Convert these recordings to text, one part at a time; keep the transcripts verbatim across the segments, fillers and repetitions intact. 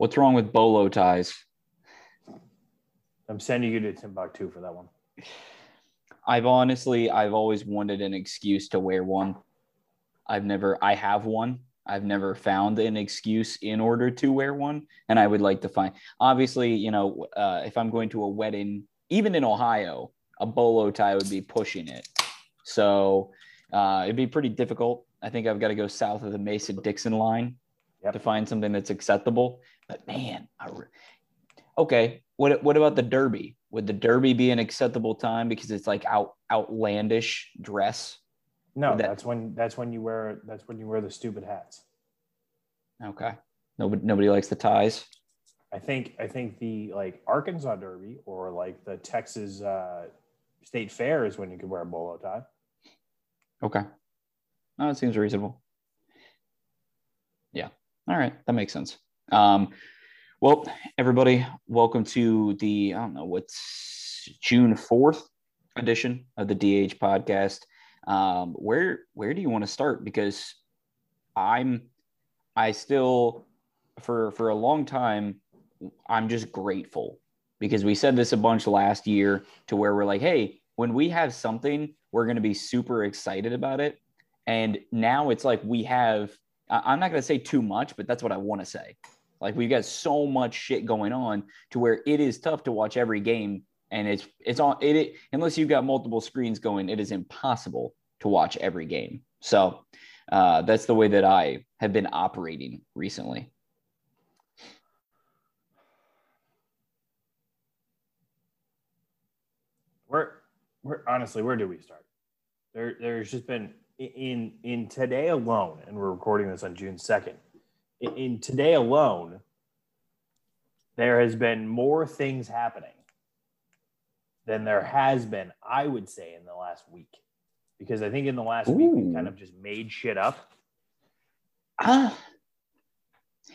What's wrong with bolo ties? I'm sending you to Timbuktu for that one. I've honestly, I've always wanted an excuse to wear one. I've never, I have one. I've never found an excuse in order to wear one. And I would like to find, obviously, you know, uh, if I'm going to a wedding, even in Ohio, a bolo tie would be pushing it. So uh, it'd be pretty difficult. I think I've got to go south of the Mason-Dixon line yep. to find something that's acceptable. But man, I re- okay. What what about the Derby? Would the Derby be an acceptable time because it's like out outlandish dress? No, that, that's when that's when you wear that's when you wear the stupid hats. Okay. Nobody nobody likes the ties. I think I think the like Arkansas Derby or like the Texas uh, State Fair is when you could wear a bolo tie. Okay. No, it seems reasonable. Yeah. All right. That makes sense. Um, well, everybody, welcome to the, I don't know, what's June fourth edition of the D H podcast. Um, where, where do you want to start? Because I'm, I still, for, for a long time, I'm just grateful because we said this a bunch last year to where we're like, hey, when we have something, we're going to be super excited about it. And now it's like we have, I'm not going to say too much, but that's what I want to say. Like we've got so much shit going on to where it is tough to watch every game. And it's, it's on it, it, unless you've got multiple screens going, it is impossible to watch every game. So uh, that's the way that I have been operating recently. Where, where, honestly, where do we start? There, there's just been, In in today alone, and we're recording this on June second, in, in today alone, there has been more things happening than there has been, I would say, in the last week. Because I think in the last Ooh. week, we kind of just made shit up. Uh,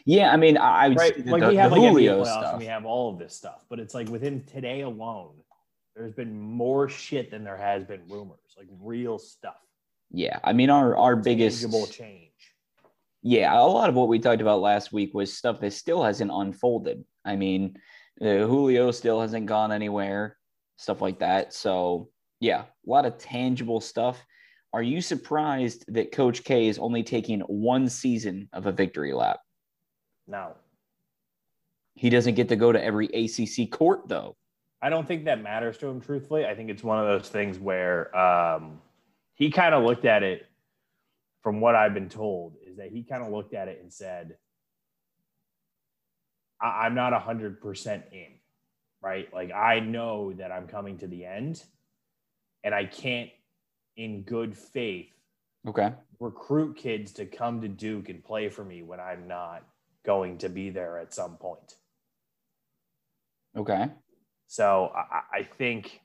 yeah, I mean, I would right? say like the, we have the like Julio stuff. And we have all of this stuff, but it's like within today alone, there's been more shit than there has been rumors, like real stuff. Yeah, I mean, our, our biggest change. Yeah, a lot of what we talked about last week was stuff that still hasn't unfolded. I mean, uh, Julio still hasn't gone anywhere, stuff like that. So, yeah, a lot of tangible stuff. Are you surprised that Coach K is only taking one season of a victory lap? No. He doesn't get to go to every A C C court, though. I don't think that matters to him, truthfully. I think it's one of those things where um, – he kind of looked at it, from what I've been told, is that he kind of looked at it and said, I- I'm not one hundred percent in, right? Like, I know that I'm coming to the end, and I can't, in good faith, okay, recruit kids to come to Duke and play for me when I'm not going to be there at some point. Okay. So, I, I think...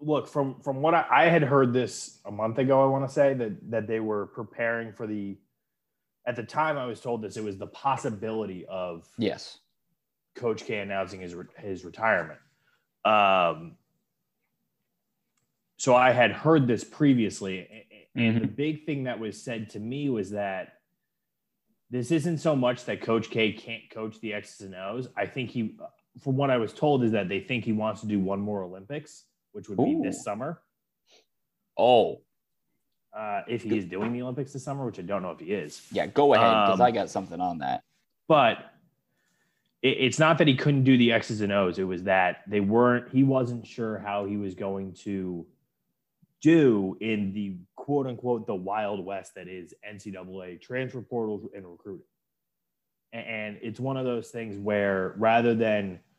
Look, from, from what I, I had heard this a month ago, I want to say that that they were preparing for the – at the time I was told this, it was the possibility of yes, Coach K announcing his his retirement. Um, so I had heard this previously, and mm-hmm. the big thing that was said to me was that this isn't so much that Coach K can't coach the X's and O's. I think he – from what I was told is that they think he wants to do one more Olympics, which would be Ooh. this summer. Oh. Uh, if he is doing the Olympics this summer, which I don't know if he is. Yeah, go ahead, because um, I got something on that. But it, it's not that he couldn't do the X's and O's. It was that they weren't – he wasn't sure how he was going to do in the quote-unquote the Wild West that is N C double A transfer portals and recruiting. And, and it's one of those things where rather than –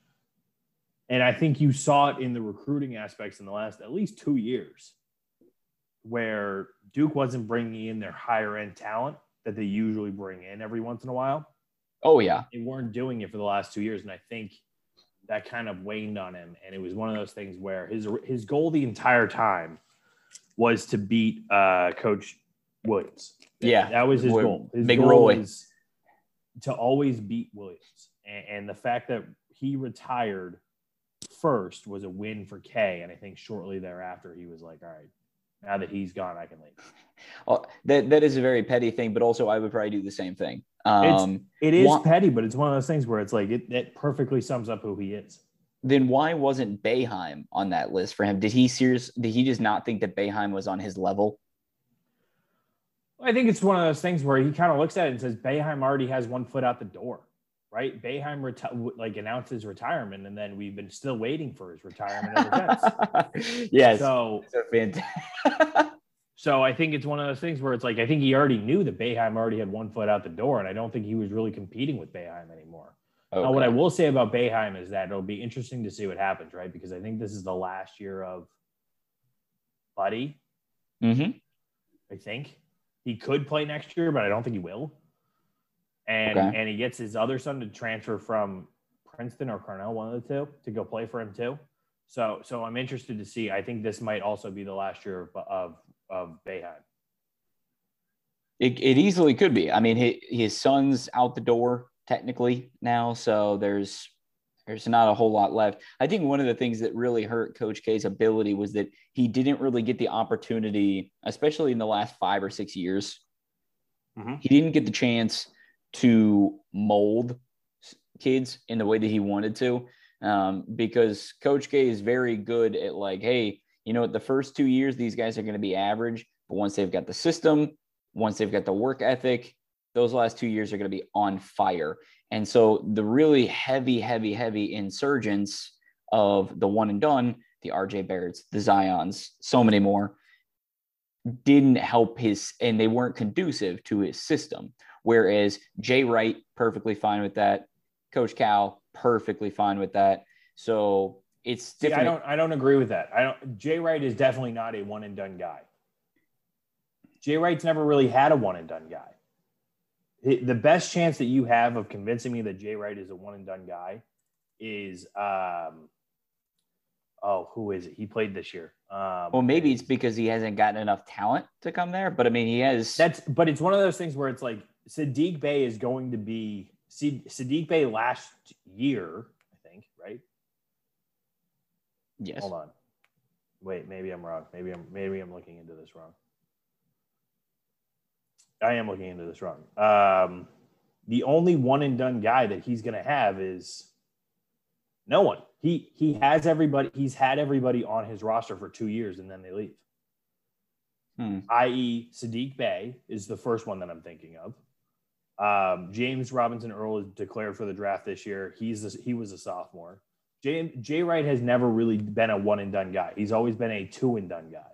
and I think you saw it in the recruiting aspects in the last at least two years where Duke wasn't bringing in their higher-end talent that they usually bring in every once in a while. Oh, yeah. They weren't doing it for the last two years, and I think that kind of waned on him. And it was one of those things where his his goal the entire time was to beat uh, Coach Williams. Yeah. That was his Roy, goal. His big goal was to always beat Williams. And, and the fact that he retired – first was a win for K, and I think shortly thereafter he was like, all right, now that he's gone, I can leave. Well, that that is a very petty thing, but also I would probably do the same thing. Um, it's, it is wh- petty, but it's one of those things where it's like it, it perfectly sums up who he is. Then why wasn't Boeheim on that list for him? Did he serious? Did he just not think that Boeheim was on his level? I think it's one of those things where he kind of looks at it and says, Boeheim already has one foot out the door, right? Boeheim reti- like announces retirement, and then we've been still waiting for his retirement. Yes. So, so I think it's one of those things where it's like, I think he already knew that Boeheim already had one foot out the door, and I don't think he was really competing with Boeheim anymore. Okay. Now, what I will say about Boeheim is that it'll be interesting to see what happens, right? Because I think this is the last year of Buddy, mm-hmm. I think. He could play next year, but I don't think he will. And okay. and he gets his other son to transfer from Princeton or Cornell, one of the two, to go play for him too. So so I'm interested to see. I think this might also be the last year of of, of Boeheim. It it easily could be. I mean, his, his son's out the door technically now, so there's there's not a whole lot left. I think one of the things that really hurt Coach K's ability was that he didn't really get the opportunity, especially in the last five or six years. Mm-hmm. He didn't get the chance to mold kids in the way that he wanted to, um, because Coach K is very good at like, hey, you know what, the first two years, these guys are going to be average, but once they've got the system, once they've got the work ethic, those last two years are going to be on fire. And so the really heavy, heavy, heavy insurgence of the one and done, the R J Barretts, the Zions, so many more, didn't help his, and they weren't conducive to his system. Whereas Jay Wright, perfectly fine with that. Coach Cal, perfectly fine with that. So it's different. See, I don't, I don't agree with that. I don't, Jay Wright is definitely not a one and done guy. Jay Wright's never really had a one and done guy. The best chance that you have of convincing me that Jay Wright is a one-and-done guy is, um, oh, who is it? He played this year. Um, well, maybe it's because he hasn't gotten enough talent to come there, but, I mean, he has. That's. But it's one of those things where it's like Sadiq Bey is going to be – Sadiq Bey last year, I think, right? Yes. Hold on. Wait, maybe I'm wrong. Maybe I'm maybe I'm looking into this wrong. I am looking into this wrong. Um, the only one and done guy that he's going to have is no one. He he has everybody. He's had everybody on his roster for two years, and then they leave. Hmm. that is. Sadiq Bey is the first one that I'm thinking of. Um, James Robinson Earl is declared for the draft this year. He's a, he was a sophomore. Jay, Jay Wright has never really been a one and done guy. He's always been a two and done guy,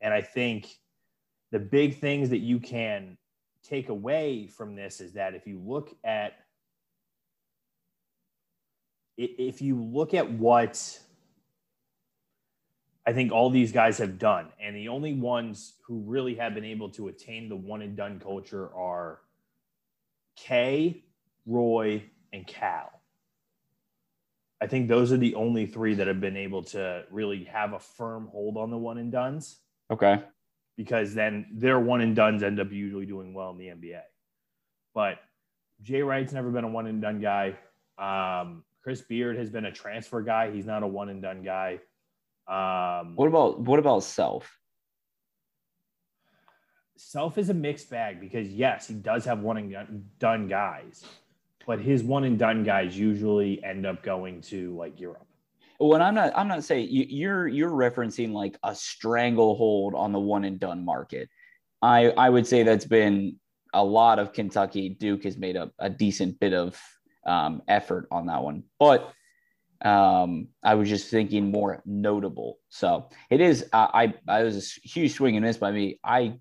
and I think. The big things that you can take away from this is that if you look at if you look at what I think all these guys have done, and the only ones who really have been able to attain the one and done culture are K, Roy, and Cal. I think those are the only three that have been able to really have a firm hold on the one and dones. Okay. Because then their one and dones end up usually doing well in the N B A. But Jay Wright's never been a one and done guy. Um, Chris Beard has been a transfer guy. He's not a one and done guy. Um, what about what about Self? Self is a mixed bag because yes, he does have one and done guys, but his one and done guys usually end up going to like Europe. Well, I'm not. I'm not saying you, you're you're referencing like a stranglehold on the one and done market. I I would say that's been a lot of Kentucky. Duke has made a, a decent bit of um, effort on that one, but um, I was just thinking more notable. So it is. Uh, I I was a huge swing and miss by me. I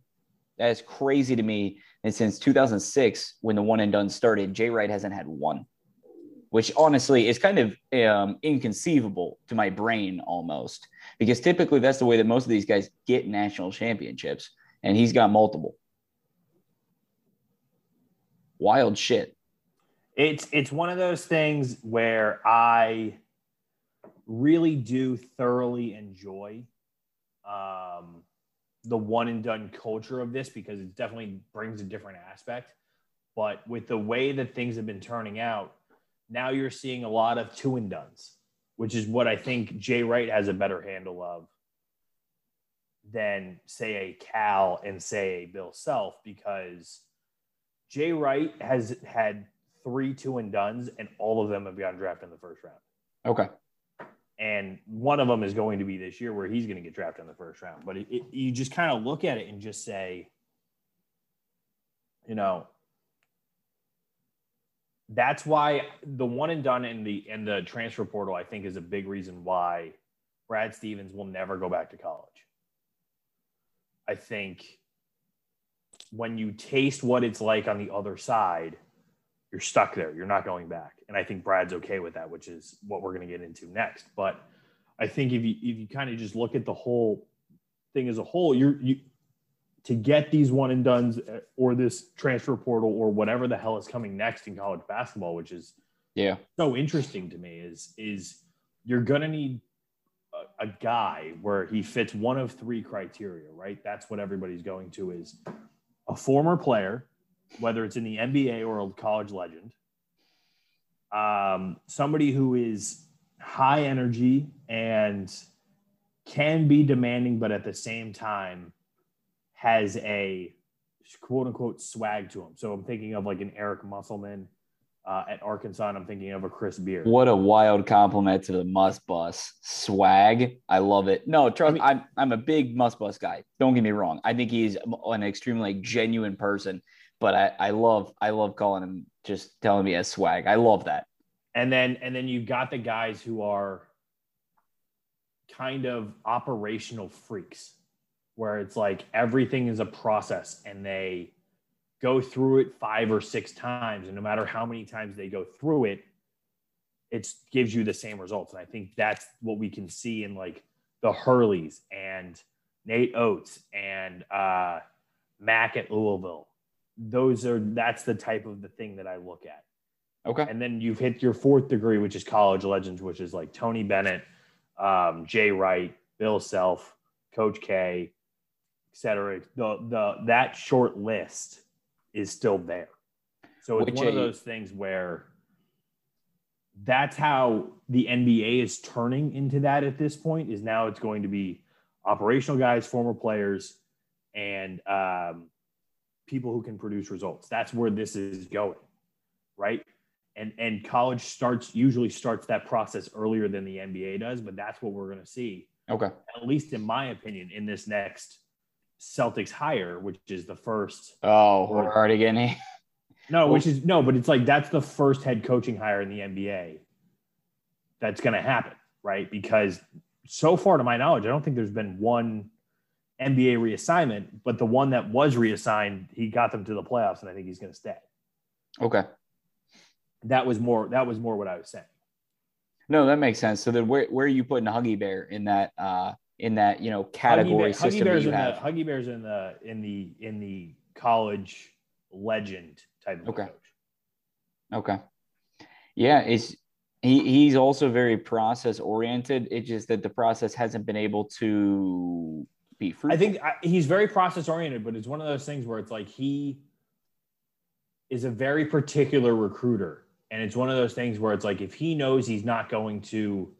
that's crazy to me. And since two thousand six, when the one and done started, Jay Wright hasn't had one. Which honestly is kind of um, inconceivable to my brain almost, because typically that's the way that most of these guys get national championships, and he's got multiple. Wild shit. It's it's one of those things where I really do thoroughly enjoy um, the one and done culture of this because it definitely brings a different aspect. But with the way that things have been turning out, now you're seeing a lot of two and dones, which is what I think Jay Wright has a better handle of than, say, a Cal and, say, a Bill Self, because Jay Wright has had three two-and-dones, and all of them have gotten drafted in the first round. Okay. And one of them is going to be this year where he's going to get drafted in the first round. But it, it, you just kind of look at it and just say, you know, that's why the one and done in the in the transfer portal, I think, is a big reason why Brad Stevens will never go back to college. I think when you taste what it's like on the other side, you're stuck there. You're not going back. And I think Brad's okay with that, which is what we're going to get into next. But I think if you if you kind of just look at the whole thing as a whole, you're you to get these one and dones or this transfer portal or whatever the hell is coming next in college basketball, which is yeah so interesting to me, is is you're going to need a, a guy where he fits one of three criteria, right? That's what everybody's going to, is a former player, whether it's in the N B A or a college legend, um, somebody who is high energy and can be demanding, but at the same time has a quote unquote swag to him. So I'm thinking of like an Eric Musselman uh, at Arkansas. And I'm thinking of a Chris Beard. What a wild compliment to the Must Bus swag. I love it. No, trust I mean, I'm, I'm a big Must Bus guy. Don't get me wrong. I think he's an extremely genuine person, but I, I love, I love calling him, just telling me as swag. I love that. And then, and then you've got the guys who are kind of operational freaks, where it's like everything is a process and they go through it five or six times. And no matter how many times they go through it, it gives you the same results. And I think that's what we can see in like the Hurleys and Nate Oates and uh, Mack at Louisville. Those are, that's the type of the thing that I look at. Okay. And then you've hit your fourth degree, which is college legends, which is like Tony Bennett, um, Jay Wright, Bill Self, Coach K, et cetera. The, the, that short list is still there. So it's Which one a, of those things where that's how the N B A is turning into that at this point, is now it's going to be operational guys, former players, and um, people who can produce results. That's where this is going, right? And and college starts usually starts that process earlier than the N B A does, but that's what we're going to see. Okay. At least in my opinion, in this next Celtics hire, which is the first. Oh, we're already getting it. No, which is no, but it's like that's the first head coaching hire in the N B A that's going to happen, right? Because so far, to my knowledge, I don't think there's been one N B A reassignment, but the one that was reassigned, he got them to the playoffs, and I think he's going to stay. Okay. That was more. That was more what I was saying. No, that makes sense. So then where, where are you putting Huggy Bear in that, uh, in that, you know, category Huggy Bear, system Huggy Bear's that you in have? The, Huggy Bear's in the, in the, in the college legend type of okay. coach. Okay. Yeah. It's, he, he's also very process oriented. It's just that the process hasn't been able to be fruitful. I think I, he's very process oriented, but it's one of those things where it's like, he is a very particular recruiter. And it's one of those things where it's like, if he knows he's not going to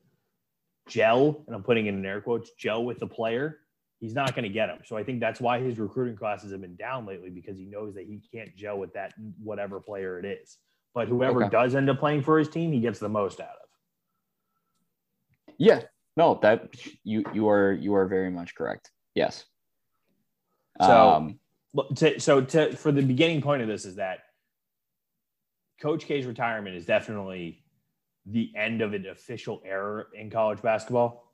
gel, and I'm putting it in air quotes, gel with the player, he's not going to get him. So I think that's why his recruiting classes have been down lately, because he knows that he can't gel with that, whatever player it is. But whoever okay. does end up playing for his team, he gets the most out of. Yeah, no, that you, you are, you are very much correct. Yes. So, um, to, so to, for the beginning point of this is that Coach K's retirement is definitely the end of an official era in college basketball,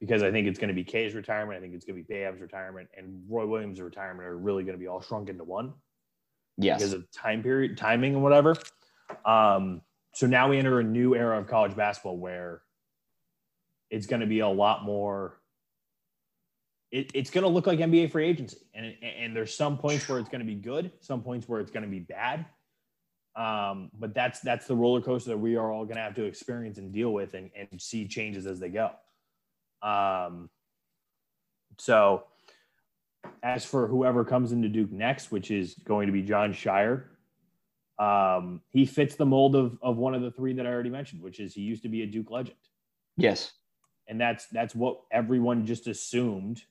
because I think it's going to be K's retirement. I think it's going to be Boeheim's retirement, and Roy Williams' retirement are really going to be all shrunk into one. Yes. Because of time period, timing and whatever. Um, so now we enter a new era of college basketball where it's going to be a lot more it, – it's going to look like N B A free agency. And, and there's some points where it's going to be good, some points where it's going to be bad. Um, but that's, that's the roller coaster that we are all going to have to experience and deal with, and, and see changes as they go. Um, so as for whoever comes into Duke next, which is going to be John Scheyer, um, he fits the mold of, of one of the three that I already mentioned, which is he used to be a Duke legend. Yes. And that's, that's what everyone just assumed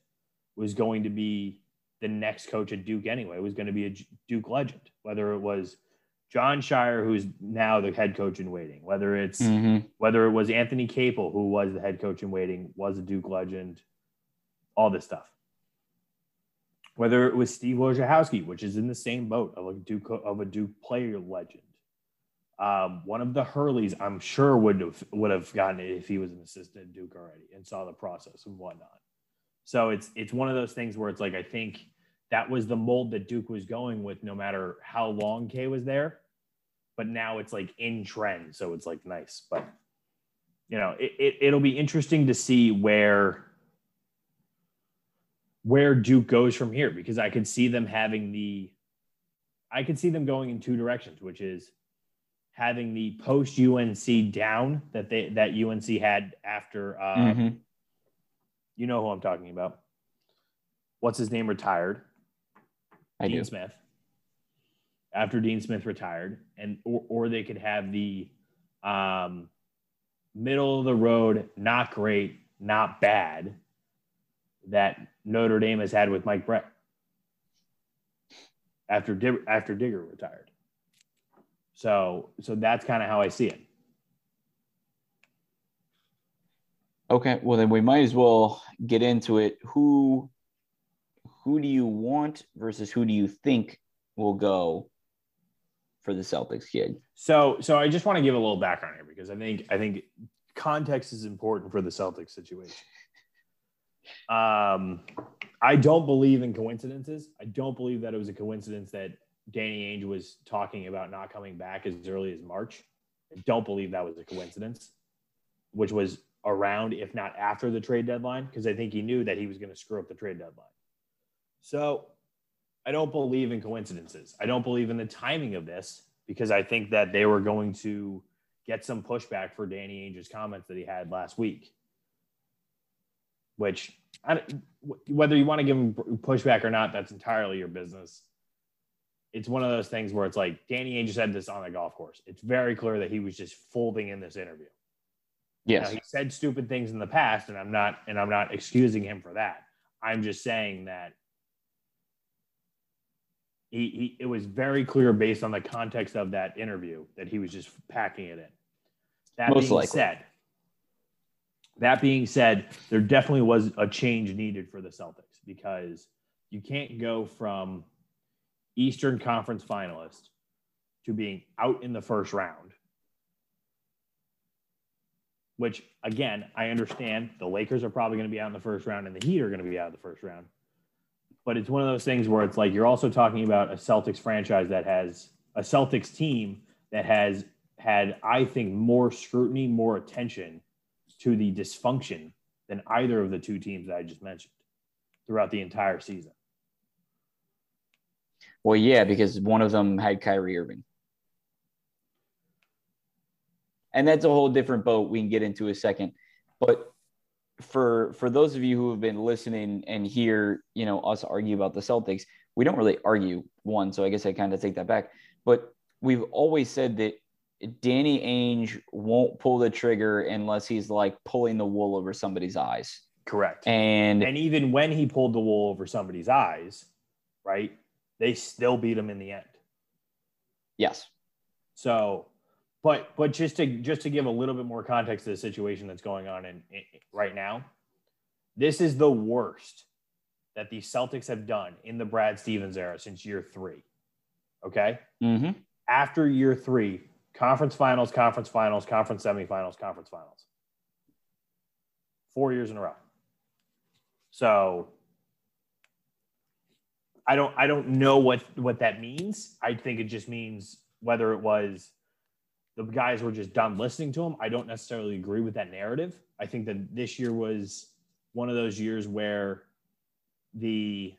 was going to be the next coach at Duke anyway. It was going to be a Duke legend, whether it was John Scheyer, who's now the head coach in waiting, whether it's mm-hmm. whether it was Anthony Capel, who was the head coach in waiting, was a Duke legend, all this stuff. Whether it was Steve Wojciechowski, which is in the same boat of a Duke of a Duke player legend. Um, one of the Hurleys, I'm sure, would have would have gotten it if he was an assistant at Duke already and saw the process and whatnot. So it's it's one of those things where it's like, I think that was the mold that Duke was going with, no matter how long K was there. But now it's like in trend, so it's like nice. But, you know, it, it, it'll be interesting to see where where Duke goes from here, because I could see them having the – I could see them going in two directions, which is having the post-U N C down that they that U N C had after uh, – mm-hmm. You know who I'm talking about. What's his name retired? I Dean do. Smith. After Dean Smith retired, and or, or they could have the um, middle of the road, not great, not bad, that Notre Dame has had with Mike Brett after Dig- after Digger retired. So so that's kind of how I see it. Okay, well then we might as well get into it. Who? Who do you want versus who do you think will go for the Celtics, kid? So, so I just want to give a little background here, because I think I think context is important for the Celtics situation. Um, I don't believe in coincidences. I don't believe that it was a coincidence that Danny Ainge was talking about not coming back as early as March. I don't believe that was a coincidence, which was around, if not after, the trade deadline, because I think he knew that he was going to screw up the trade deadline. So I don't believe in coincidences. I don't believe in the timing of this, because I think that they were going to get some pushback for Danny Ainge's comments that he had last week, which I, whether you want to give him pushback or not, that's entirely your business. It's one of those things where it's like, Danny Ainge said this on the golf course. It's very clear that he was just folding in this interview. Yes. Now, he said stupid things in the past, and I'm not, and I'm not excusing him for that. I'm just saying that He, he, it was very clear based on the context of that interview that he was just packing it in. That Most being likely. said, that being said, there definitely was a change needed for the Celtics, because you can't go from Eastern Conference finalist to being out in the first round, which, again, I understand the Lakers are probably going to be out in the first round and the Heat are going to be out of the first round. But it's one of those things where it's like, you're also talking about a Celtics franchise that has a Celtics team that has had, I think, more scrutiny, more attention to the dysfunction than either of the two teams that I just mentioned throughout the entire season. Well, yeah, because one of them had Kyrie Irving. And that's a whole different boat we can get into in a second. But For for those of you who have been listening and hear, you know, us argue about the Celtics, we don't really argue one, so I guess I kind of take that back. But we've always said that Danny Ainge won't pull the trigger unless he's like pulling the wool over somebody's eyes. Correct. And and even when he pulled the wool over somebody's eyes, right, they still beat him in the end. Yes. So But but just to just to give a little bit more context to the situation that's going on in, in right now, this is the worst that the Celtics have done in the Brad Stevens era since year three. Okay? Mm-hmm. After year three, conference finals, conference finals, conference semifinals, conference finals. Four years in a row. So I don't I don't know what, what that means. I think it just means whether it was the guys were just done listening to him. I don't necessarily agree with that narrative. I think that this year was one of those years where the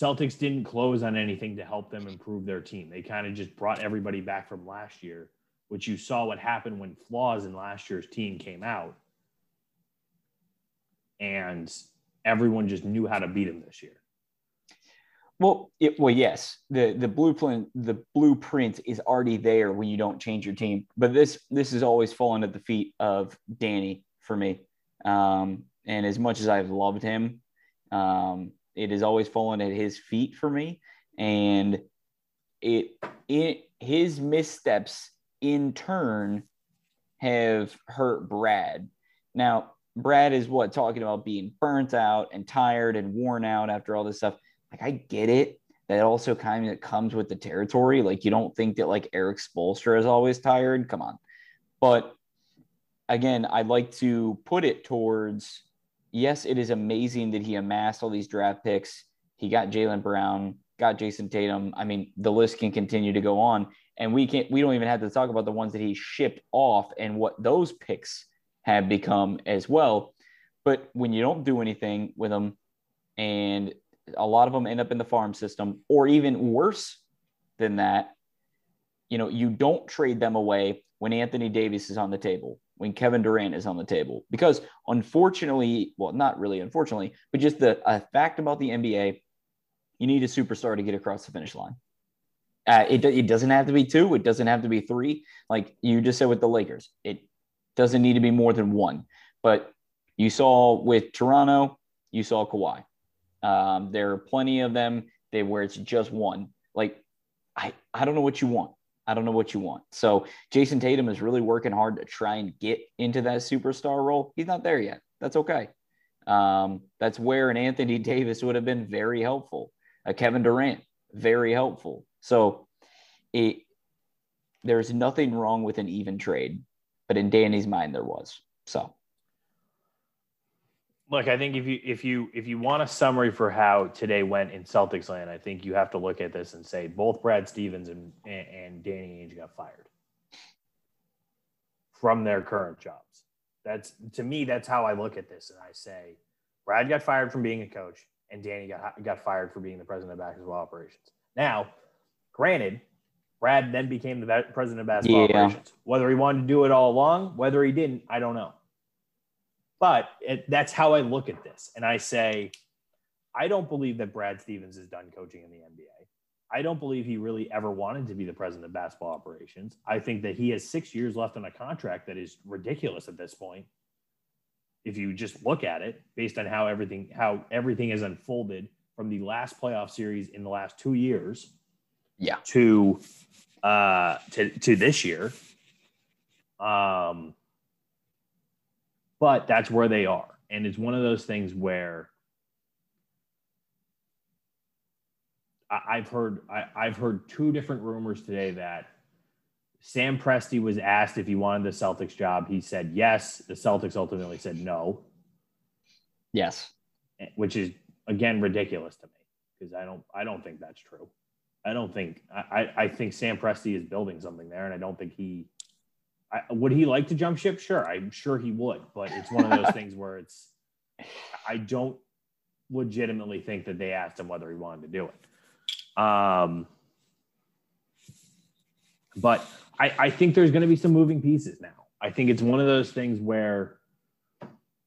Celtics didn't close on anything to help them improve their team. They kind of just brought everybody back from last year, which you saw what happened when flaws in last year's team came out. And everyone just knew how to beat them this year. Well, it, well, yes, the, the blueprint, the blueprint is already there when you don't change your team. But this this has always fallen at the feet of Danny for me. Um, and as much as I've loved him, Um, it has always fallen at his feet for me, and it, it his missteps in turn have hurt Brad. Now, Brad is what talking about being burnt out and tired and worn out after all this stuff. Like, I get it. That also kind of comes with the territory. Like, you don't think that like Eric Spoelstra is always tired. Come on. But again, I'd like to put it towards, yes, it is amazing that he amassed all these draft picks. He got Jalen Brown, got Jason Tatum. I mean, the list can continue to go on, and we can't, we don't even have to talk about the ones that he shipped off and what those picks have become as well. But when you don't do anything with them, and a lot of them end up in the farm system, or even worse than that, you know, you don't trade them away when Anthony Davis is on the table, when Kevin Durant is on the table, because unfortunately, well, not really unfortunately, but just the a fact about the N B A, you need a superstar to get across the finish line. Uh, it, it doesn't have to be two. It doesn't have to be three. Like you just said with the Lakers, it doesn't need to be more than one. But you saw with Toronto, you saw Kawhi. Um, there are plenty of them they, where it's just one. Like, I, I don't know what you want. I don't know what you want. So Jason Tatum is really working hard to try and get into that superstar role. He's not there yet. That's okay. Um, that's where an Anthony Davis would have been very helpful. A Kevin Durant, very helpful. So it, there's nothing wrong with an even trade, but in Danny's mind, there was. So. Look, I think if you if you if you want a summary for how today went in Celtics land, I think you have to look at this and say both Brad Stevens and and Danny Ainge got fired from their current jobs. That's to me, that's how I look at this, and I say Brad got fired from being a coach, and Danny got got fired for being the president of basketball operations. Now, granted, Brad then became the president of basketball yeah. operations. Whether he wanted to do it all along, whether he didn't, I don't know. But it, that's how I look at this. And I say, I don't believe that Brad Stevens is done coaching in the N B A. I don't believe he really ever wanted to be the president of basketball operations. I think that he has six years left on a contract that is ridiculous at this point. If you just look at it based on how everything, how everything has unfolded from the last playoff series in the last two years yeah. to, uh, to, to this year. Um, But that's where they are. And it's one of those things where I've heard I, I've heard two different rumors today that Sam Presti was asked if he wanted the Celtics job. He said yes. The Celtics ultimately said no. Yes. Which is, again, ridiculous to me because I don't I don't think that's true. I don't think I, I think Sam Presti is building something there, and I don't think he I, would he like to jump ship? Sure. I'm sure he would, but it's one of those things where it's, I don't legitimately think that they asked him whether he wanted to do it. Um, but I, I think there's going to be some moving pieces now. I think it's one of those things where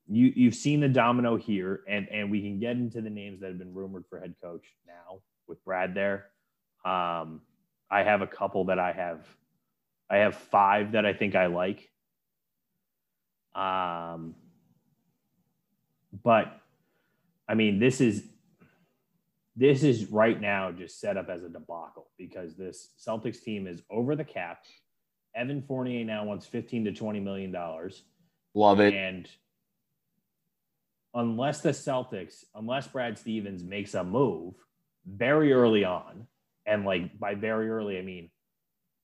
you you've seen the domino here, and, and we can get into the names that have been rumored for head coach now with Brad there. Um, I have a couple that I have, I have five that I think I like. Um, but I mean, this is, this is right now just set up as a debacle because this Celtics team is over the cap. Evan Fournier now wants fifteen to twenty million dollars. Love it. And unless the Celtics, unless Brad Stevens makes a move very early on, and like by very early, I mean,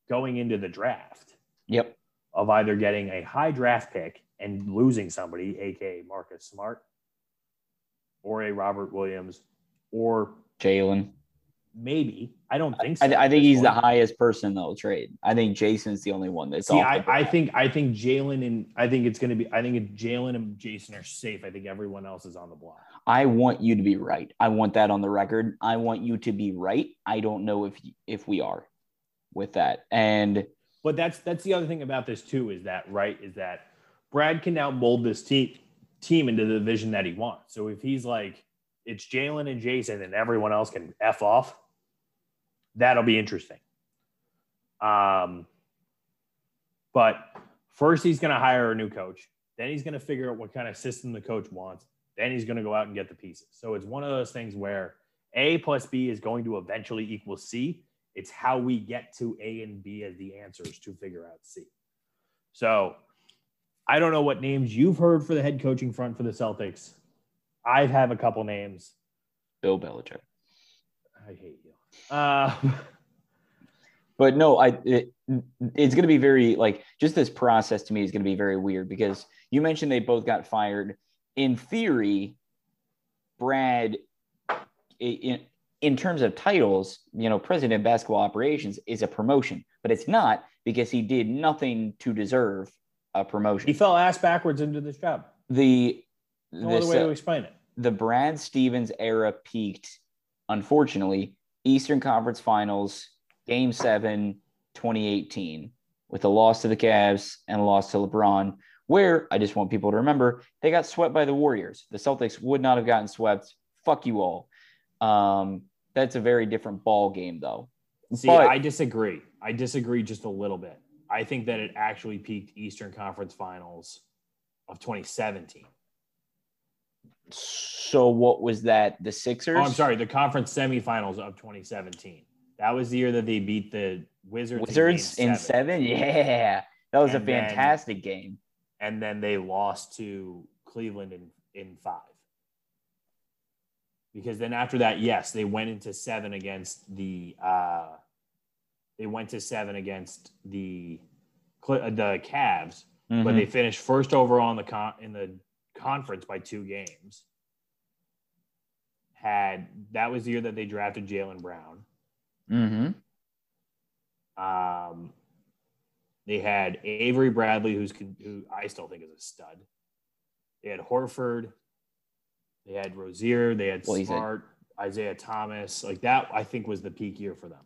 going into the draft yep. of either getting a high draft pick and losing somebody, a k a. Marcus Smart or a Robert Williams or Jalen. Maybe. I don't think so. I, I think he's point. the highest person they'll trade. I think Jason's the only one that's See, off I, I think I think Jalen and I think it's going to be I think if Jalen and Jason are safe, I think everyone else is on the block. I want you to be right. I want that on the record. I want you to be right. I don't know if if we are. With that. And but that's that's the other thing about this too is that right is that Brad can now mold this team team into the vision that he wants. So if he's like it's Jalen and Jason and everyone else can F off, that'll be interesting. Um but first he's gonna hire a new coach, then he's gonna figure out what kind of system the coach wants, Then he's going to go out and get the pieces. So it's one of those things where A plus B is going to eventually equal C. It's how we get to A and B as the answers to figure out C. So I don't know what names you've heard for the head coaching front for the Celtics. I have a couple names. Bill Belichick. I hate you. Uh, but no, I it, it's going to be very, like, just this process to me is going to be very weird because you mentioned they both got fired. In theory, Brad, in, in terms of titles, you know, president of basketball operations is a promotion, but it's not because he did nothing to deserve a promotion. He fell ass backwards into this job. The no this, other way uh, to explain it. The Brad Stevens era peaked, unfortunately, Eastern Conference Finals, Game seven, twenty eighteen, with a loss to the Cavs and a loss to LeBron, where I just want people to remember they got swept by the Warriors. The Celtics would not have gotten swept. Fuck you all. Um, that's a very different ball game, though. See, but, I disagree. I disagree just a little bit. I think that it actually peaked Eastern Conference Finals of twenty seventeen. So what was that? The Sixers? Oh, I'm sorry. The conference semifinals of twenty seventeen. That was the year that they beat the Wizards. Wizards in, in seven? Yeah. That was and a fantastic then, game. And then they lost to Cleveland in, in five. Because then after that, yes, they went into seven against the uh, they went to seven against the the Cavs, mm-hmm. but they finished first overall in the con- in the conference by two games. Had that was the year that they drafted Jalen Brown. Mm-hmm. Um, they had Avery Bradley, who's who I still think is a stud. They had Horford. They had Rozier, they had well, Smart, Isaiah Thomas. Like that, I think, was the peak year for them.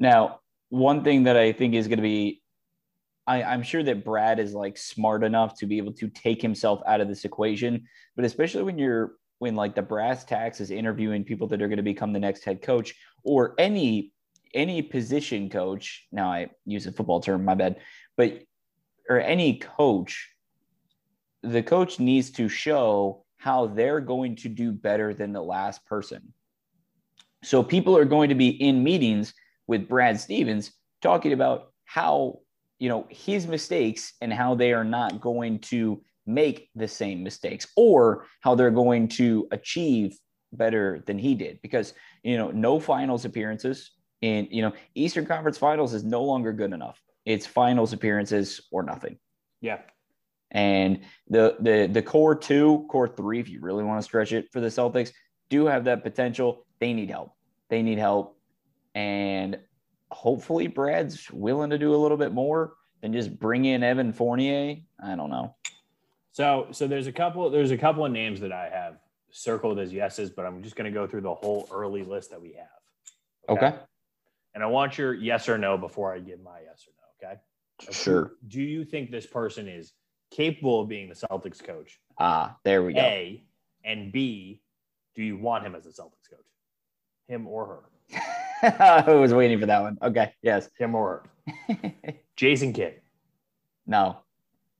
Now, one thing that I think is going to be – I'm sure that Brad is, like, smart enough to be able to take himself out of this equation, but especially when you're – when, like, the brass tacks is interviewing people that are going to become the next head coach or any any position coach – now, I use a football term, my bad – but or any coach, the coach needs to show – how they're going to do better than the last person. So people are going to be in meetings with Brad Stevens talking about how, you know, his mistakes and how they are not going to make the same mistakes or how they're going to achieve better than he did because, you know, no finals appearances and, you know, Eastern Conference Finals is no longer good enough. It's finals appearances or nothing. Yeah. And the the the core two, core three, if you really want to stretch it for the Celtics, do have that potential. They need help. They need help. And hopefully Brad's willing to do a little bit more than just bring in Evan Fournier. I don't know. So so there's a couple there's a couple of names that I have circled as yeses, but I'm just going to go through the whole early list that we have. Okay. okay. And I want your yes or no before I give my yes or no, okay? Sure. Do you think this person is capable of being the Celtics coach? Ah, there we go. A, and B, do you want him as a Celtics coach? Him or her? I was waiting for that one. Okay, yes. Him or her. Jason Kidd. No.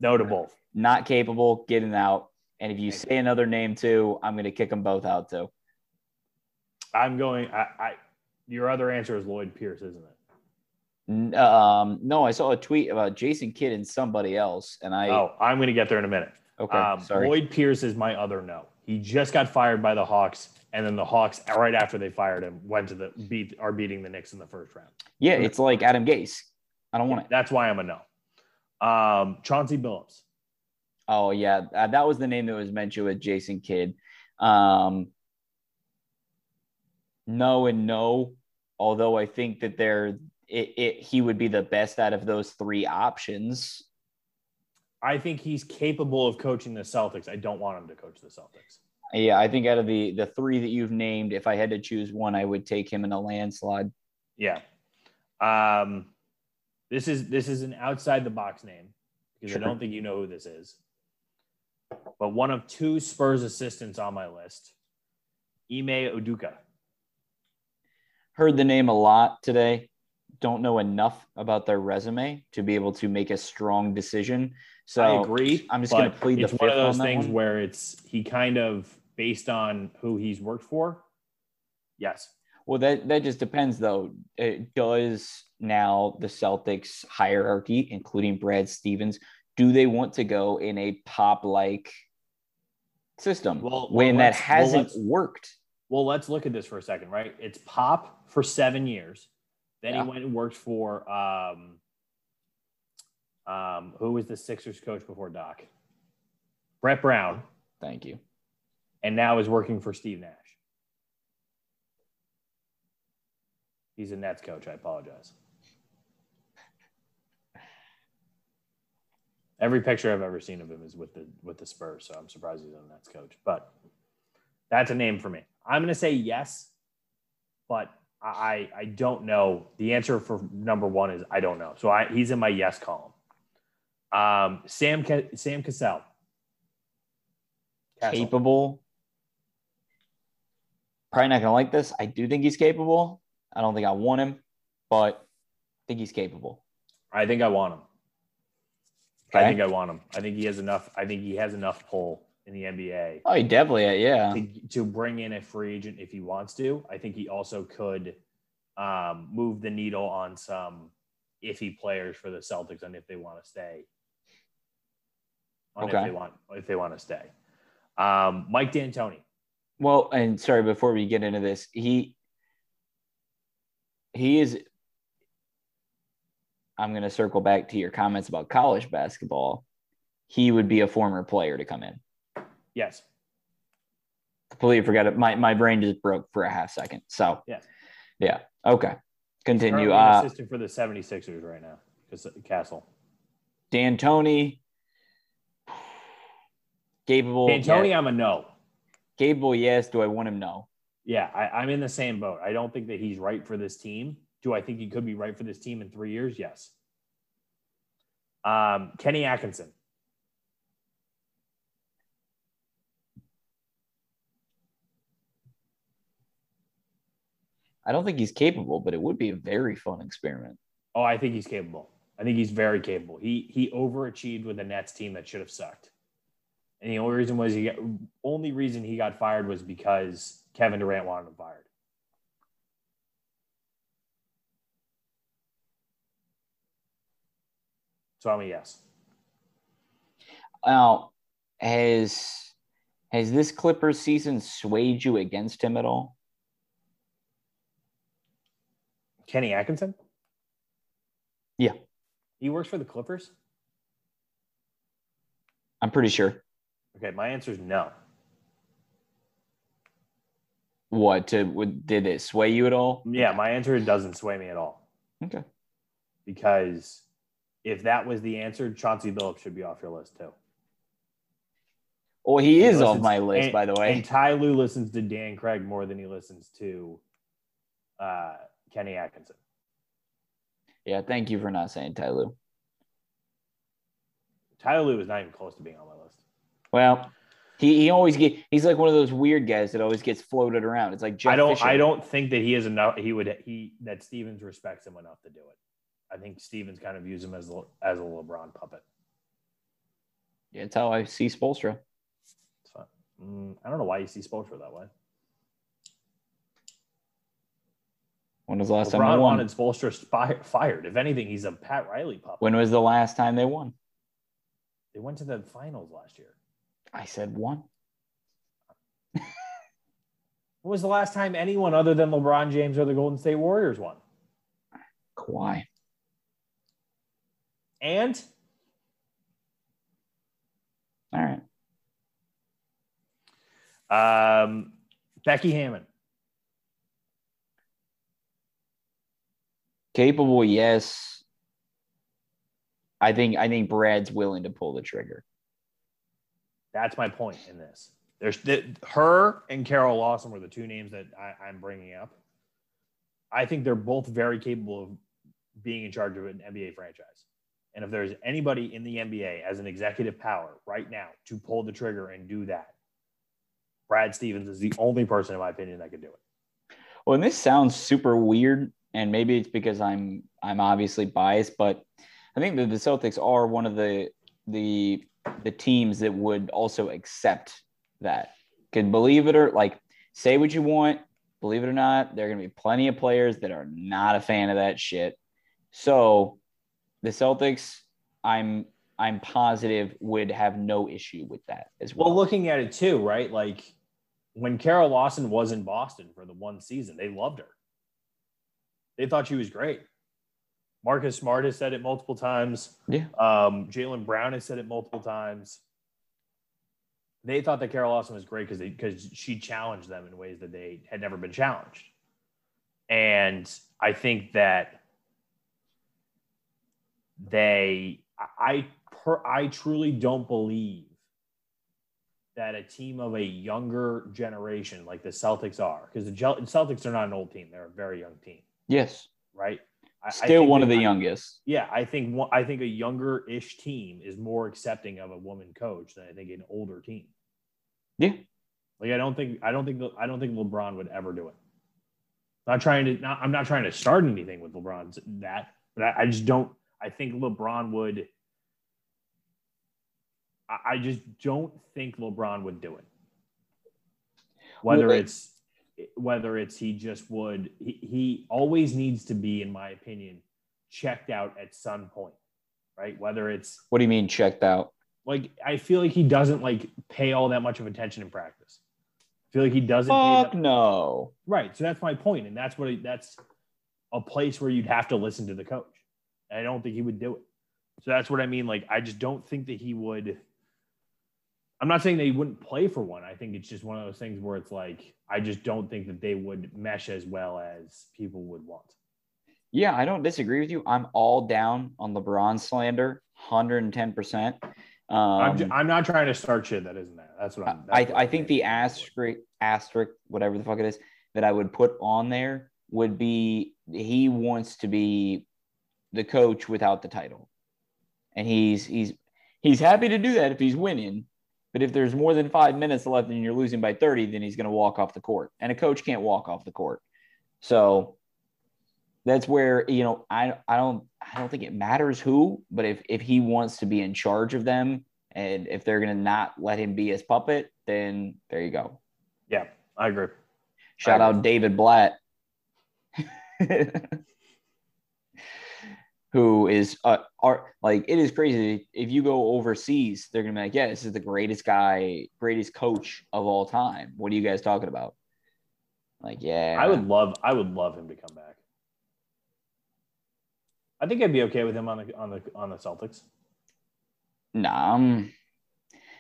No to both. Not capable, getting out. And if you Thank say you. another name too, I'm going to kick them both out too. I'm going I, – I. Your other answer is Lloyd Pierce, isn't it? Um, no, I saw a tweet about Jason Kidd and somebody else, and I. Oh, I'm going to get there in a minute. Okay, um, sorry. Lloyd Pierce is my other no. He just got fired by the Hawks, and then the Hawks, right after they fired him, went to the beat are beating the Knicks in the first round. Yeah, it's like Adam Gase. I don't want yeah, it. That's why I'm a no. Um, Chauncey Billups. Oh yeah, that was the name that was mentioned with Jason Kidd. Um, no and no. Although I think that they're. It, it, he would be the best out of those three options. I think he's capable of coaching the Celtics. I don't want him to coach the Celtics. Yeah, I think out of the, the three that you've named, if I had to choose one, I would take him in a landslide. Yeah. Um, this is this is an outside-the-box name because sure. I don't think you know who this is. But one of two Spurs assistants on my list, Ime Udoka. Heard the name a lot today. don't know enough about their resume to be able to make a strong decision. So I agree. I'm just going to plead the fifth on that one. It's one of those things where it's he kind of based on who he's worked for. Yes. Well, that, that just depends, though. It does now the Celtics hierarchy, including Brad Stevens, do they want to go in a pop-like system well, when well, that hasn't well, worked? Well, let's look at this for a second, right? It's Pop for seven years. Then yeah. he went and worked for um, um, who was the Sixers coach before Doc? Brett Brown. Thank you. And now is working for Steve Nash. He's a Nets coach. I apologize. Every picture I've ever seen of him is with the with the Spurs, so I'm surprised he's a Nets coach. But that's a name for me. I'm going to say yes, but I I don't know. The answer for number one is I don't know. So I, he's in my yes column. Um, Sam Sam Cassell. Castle. Capable. Probably not going to like this. I do think he's capable. I don't think I want him, but I think he's capable. I think I want him. Okay. I think I want him. I think he has enough. I think he has enough pull in the N B A. Oh, he definitely, yeah. To, to bring in a free agent if he wants to. I think he also could um, move the needle on some iffy players for the Celtics on if they want to stay. On okay. If they want, if they want to stay. Um, Mike D'Antoni. Well, and sorry, before we get into this, he. He is – I'm going to circle back to your comments about college basketball. He would be a former player to come in. Yes. Completely forgot it. My my brain just broke for a half second. So, yeah. Yeah. Okay. Continue. Uh, assistant for the seventy-sixers right now, Castle. D'Antoni. Capable. D'Antoni, yeah. I'm a no. Capable, yes. Do I want him? No. Yeah, I, I'm in the same boat. I don't think that he's right for this team. Do I think he could be right for this team in three years? Yes. Um, Kenny Atkinson. I don't think he's capable, but it would be a very fun experiment. Oh, I think he's capable. I think he's very capable. He he overachieved with a Nets team that should have sucked. And the only reason was he got, only reason he got fired was because Kevin Durant wanted him fired. So I'm a yes. Now, has has this Clippers season swayed you against him at all? Kenny Atkinson? Yeah. He works for the Clippers? I'm pretty sure. Okay, my answer is no. What, to, what did it sway you at all? Yeah, my answer is doesn't sway me at all. Okay. Because if that was the answer, Chauncey Billups should be off your list too. Well, he, he is listens, off my list, and, by the way. And Ty Lue listens to Dan Craig more than he listens to uh, Kenny Atkinson. Yeah, thank you for not saying Ty Lue. Ty Lue is not even close to being on my list. Well, he, he always get he's like one of those weird guys that always gets floated around. It's like Jeff I don't Fisher. I don't think that he is enough. He would he that Stevens respects him enough to do it. I think Stevens kind of views him as as a LeBron puppet. Yeah, it's how I see Spoelstra. It's fun. Mm, I don't know why you see Spoelstra that way. When was the last LeBron time they won? LeBron wanted Spoelstra fired. If anything, he's a Pat Riley puppet. When was the last time they won? They went to the finals last year. I said one. When was the last time anyone other than LeBron James or the Golden State Warriors won? Kawhi. And? All right. Um, Becky Hammon. Capable, yes. I think I think Brad's willing to pull the trigger. That's my point in this. There's the, her and Carol Lawson were the two names that I, I'm bringing up. I think they're both very capable of being in charge of an N B A franchise. And if there's anybody in the N B A as an executive power right now to pull the trigger and do that, Brad Stevens is the only person, in my opinion, that could do it. Well, and this sounds super weird and maybe it's because I'm I'm obviously biased, but I think that the Celtics are one of the the the teams that would also accept that. Could believe it or like say what you want, believe it or not, there are going to be plenty of players that are not a fan of that shit. So the Celtics, I'm I'm positive, would have no issue with that as well. Well, looking at it too, right? Like when Carol Lawson was in Boston for the one season, they loved her. They thought she was great. Marcus Smart has said it multiple times. Yeah. Um, Jalen Brown has said it multiple times. They thought that Carol Lawson was great because because she challenged them in ways that they had never been challenged. And I think that they – I per, I truly don't believe that a team of a younger generation like the Celtics are, because the Celtics are not an old team. They're a very young team. Yes. Right? Still I one of the I, youngest. Yeah, I think one, I think a younger-ish team is more accepting of a woman coach than I think an older team. Yeah, like I don't think I don't think I don't think LeBron would ever do it. Not trying to. Not, I'm not trying to start anything with LeBron's that, but I, I just don't. I think LeBron would. I, I just don't think LeBron would do it. Whether well, it's. Whether it's he just would, he, he always needs to be, in my opinion, checked out at some point, right? Whether it's what do you mean checked out? Like I feel like he doesn't like pay all that much of attention in practice. I feel like he doesn't. Fuck pay no. Right, so that's my point, and that's what that's a place where you'd have to listen to the coach. And I don't think he would do it. So that's what I mean. Like I just don't think that he would. I'm not saying they wouldn't play for one. I think it's just one of those things where it's like, I just don't think that they would mesh as well as people would want. Yeah, I don't disagree with you. I'm all down on LeBron slander, one hundred ten percent. Um, I'm, just, I'm not trying to start shit that isn't that. That's what I'm – I, I think the asterisk, asterisk, whatever the fuck it is, that I would put on there would be he wants to be the coach without the title. And he's he's he's happy to do that if he's winning. But if there's more than five minutes left and you're losing by thirty, then he's going to walk off the court. And a coach can't walk off the court. So that's where, you know, I I don't I don't think it matters who, but if if he wants to be in charge of them and if they're going to not let him be his puppet, then there you go. Yeah, I agree. Shout I agree. out David Blatt, who is uh, are like, it is crazy. If you go overseas, they're going to be like, yeah, this is the greatest guy, greatest coach of all time. What are you guys talking about? Like, yeah, I would love, I would love him to come back. I think I'd be okay with him on the, on the, on the Celtics. Nah, um,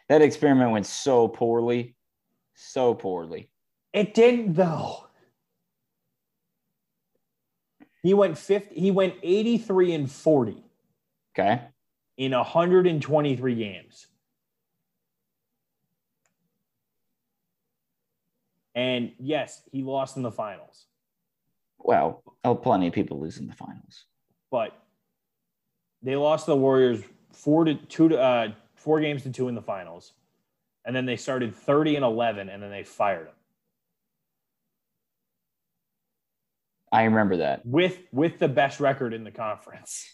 that experiment went so poorly, so poorly. It didn't though. He went fifty. He went eighty-three and forty. Okay. In one hundred and twenty-three games, and yes, he lost in the finals. Well, oh, plenty of people lose in the finals, but they lost to the Warriors four to two to uh, four games to two in the finals, and then they started thirty and eleven, and then they fired him. I remember that. With with the best record in the conference.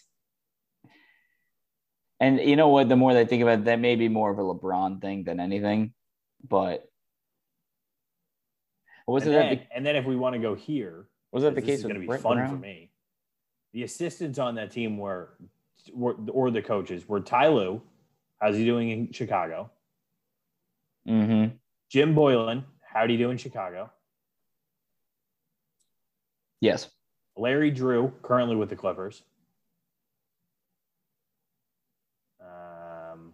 And you know what? The more that I think about it, that may be more of a LeBron thing than anything. But was and, it then, that the, and then if we want to go here, was that the case? It's going to be Brett fun Brown? For me. The assistants on that team were, were or the coaches were Ty Lue. How's he doing in Chicago? Mm-hmm. Jim Boylan. How'd he do in Chicago? Yes. Larry Drew, currently with the Clippers. Um,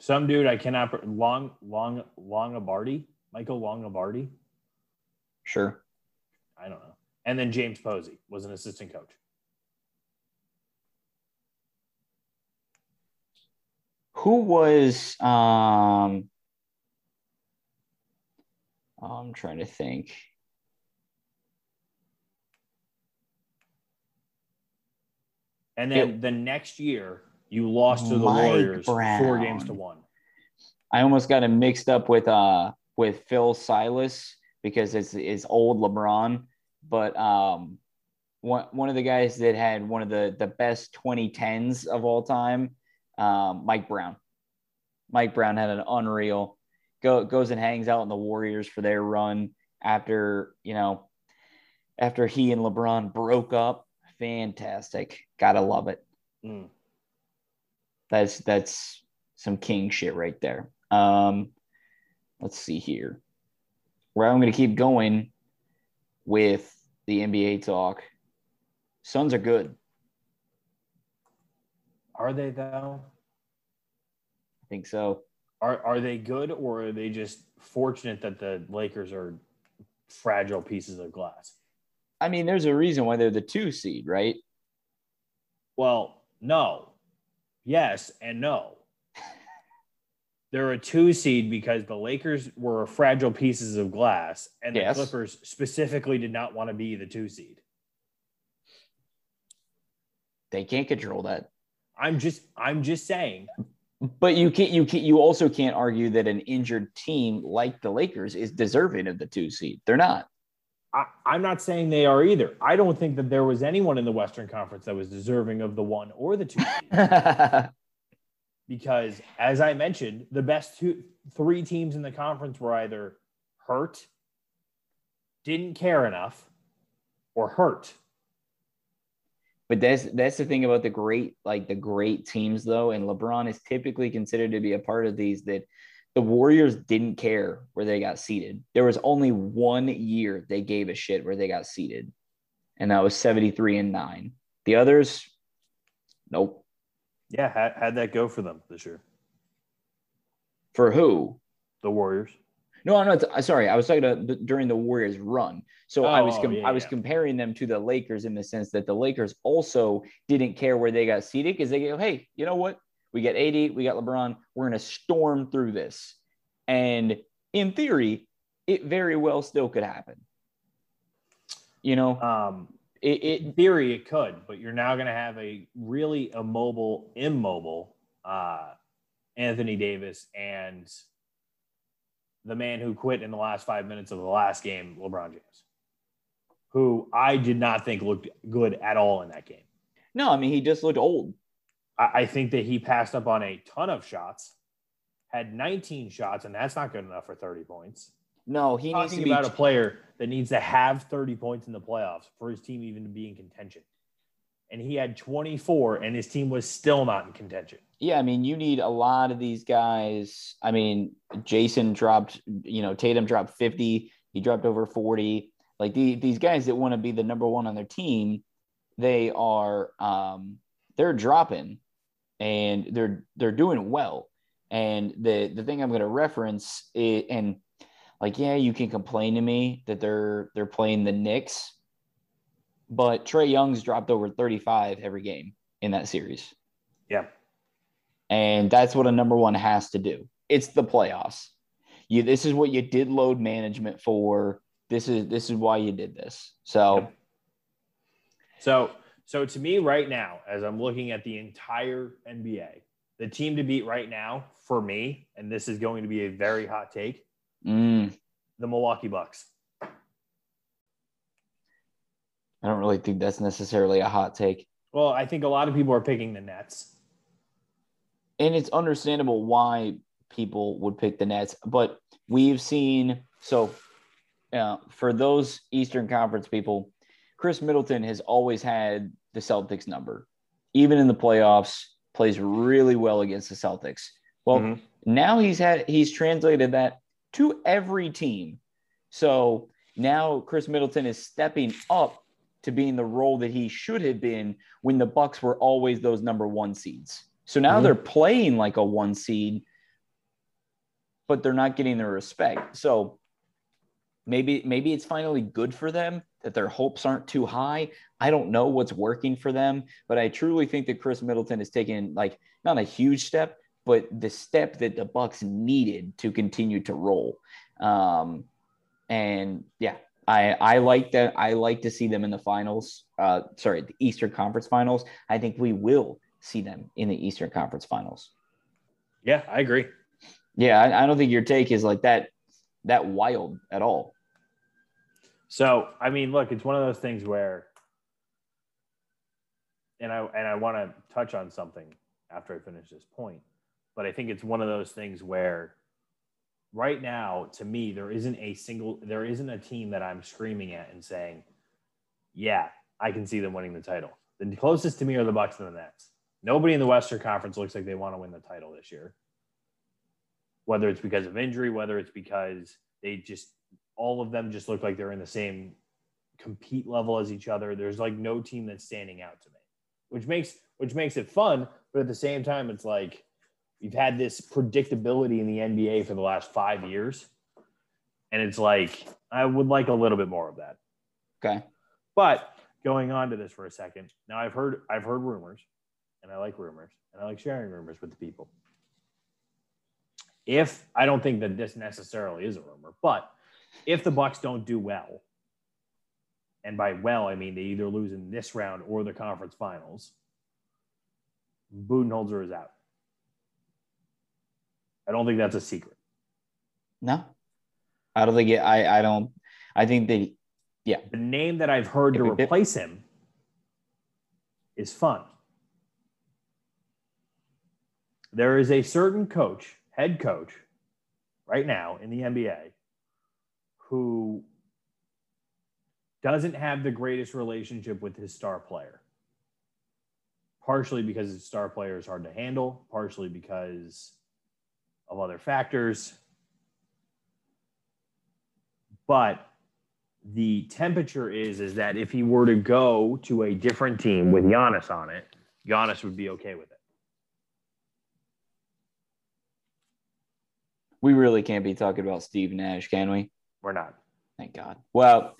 some dude I cannot long long Longabardi, Michael Longabardi. Sure. I don't know. And then James Posey was an assistant coach. Who was um, I'm trying to think. And then it, the next year, you lost to the Mike Warriors Brown. four games to one. I almost got him mixed up with uh with Phil Silas because it's, it's old LeBron. but um, one one of the guys that had one of the the best twenty tens of all time, um, Mike Brown. Mike Brown had an unreal go goes and hangs out in the Warriors for their run after you know after he and LeBron broke up. Fantastic, gotta love it. Mm. That's that's some king shit right there. Um, let's see here. Where I'm going to keep going with the N B A talk. Suns are good. Are they though? I think so. Are are they good, or are they just fortunate that the Lakers are fragile pieces of glass? I mean, there's a reason why they're the two seed, right? Well, no. Yes and no. They're a two seed because the Lakers were fragile pieces of glass, and the yes. Clippers specifically did not want to be the two seed. They can't control that. I'm just, I'm just saying. But you can't, you can't, you also can't argue that an injured team like the Lakers is deserving of the two seed. They're not. I, I'm not saying they are either. I don't think that there was anyone in the Western Conference that was deserving of the one or the two seed. Because, as I mentioned, the best two, three teams in the conference were either hurt, didn't care enough, or hurt. But that's that's the thing about the great, like the great teams, though. And LeBron is typically considered to be a part of these that the Warriors didn't care where they got seeded. There was only one year they gave a shit where they got seeded, and that was seventy-three and nine. The others, nope. Yeah, had, had that go for them this year. For who? The Warriors. No, I'm not. Sorry, I was talking about the, during the Warriors' run. So oh, I was com- yeah, I was yeah. comparing them to the Lakers in the sense that the Lakers also didn't care where they got seated because they go, hey, you know what? We got A D, we got LeBron. We're going to storm through this. And in theory, it very well still could happen. You know? Um It, it, in theory, it could, but you're now going to have a really immobile, immobile uh, Anthony Davis and the man who quit in the last five minutes of the last game, LeBron James, who I did not think looked good at all in that game. No, I mean, he just looked old. I, I think that he passed up on a ton of shots, had nineteen shots, and that's not good enough for thirty points. No, he needs to be about a player that needs to have thirty points in the playoffs for his team even to be in contention. And he had twenty-four, and his team was still not in contention. Yeah, I mean, you need a lot of these guys. I mean, Jason dropped, you know, Tatum dropped fifty. He dropped over forty. Like the, these guys that want to be the number one on their team, they are um, they're dropping, and they're they're doing well. And the the thing I'm going to reference is, and like, yeah, you can complain to me that they're they're playing the Knicks, but Trae Young's dropped over thirty-five every game in that series. Yeah. And that's what a number one has to do. It's the playoffs. You this is what you did load management for. This is this is why you did this. So So so to me right now, as I'm looking at the entire N B A, the team to beat right now for me, and this is going to be a very hot take, Mm. the Milwaukee Bucks. I don't really think that's necessarily a hot take. Well, I think a lot of people are picking the Nets. And it's understandable why people would pick the Nets. But we've seen – so uh, for those Eastern Conference people, Khris Middleton has always had the Celtics number. Even in the playoffs, plays really well against the Celtics. Well, mm-hmm. now he's had he's translated that to every team. So now Khris Middleton is stepping up to being the role that he should have been when the Bucks were always those number one seeds. So now mm-hmm. they're playing like a one seed, but they're not getting the respect. So maybe, maybe it's finally good for them that their hopes aren't too high. I don't know what's working for them, but I truly think that Khris Middleton has taken like not a huge step, but the step that the Bucks needed to continue to roll. Um, and yeah, I, I like that. I like to see them in the finals. Uh, sorry, the Eastern Conference Finals. I think we will see them in the Eastern Conference Finals. Yeah, I agree. Yeah, I, I don't think your take is like that, that wild at all. So, I mean, look, it's one of those things where, and I and I want to touch on something after I finish this point, but I think it's one of those things where right now, to me, there isn't a single, there isn't a team that I'm screaming at and saying, yeah, I can see them winning the title. The closest to me are the Bucks and the Nets. Nobody in the Western Conference looks like they want to win the title this year, whether it's because of injury, whether it's because they just, all of them just look like they're in the same compete level as each other. There's like no team that's standing out to me, which makes, which makes it fun. But at the same time, it's like, we've had this predictability in the N B A for the last five years. And it's like, I would like a little bit more of that. Okay. But going on to this for a second. Now I've heard, I've heard rumors, and I like rumors, and I like sharing rumors with the people. If I don't think that this necessarily is a rumor, but if the Bucks don't do well, and by well, I mean, they either lose in this round or the conference finals, Budenholzer is out. I don't think that's a secret. No, I don't think it. I, I don't, I think they, yeah. The name that I've heard to replace him is fun. There is a certain coach, head coach right now in the N B A who doesn't have the greatest relationship with his star player. Partially because his star player is hard to handle, partially because of other factors. But the temperature is, is that if he were to go to a different team with Giannis on it, Giannis would be okay with it. We really can't be talking about Steve Nash, can we? We're not. Thank God. Well,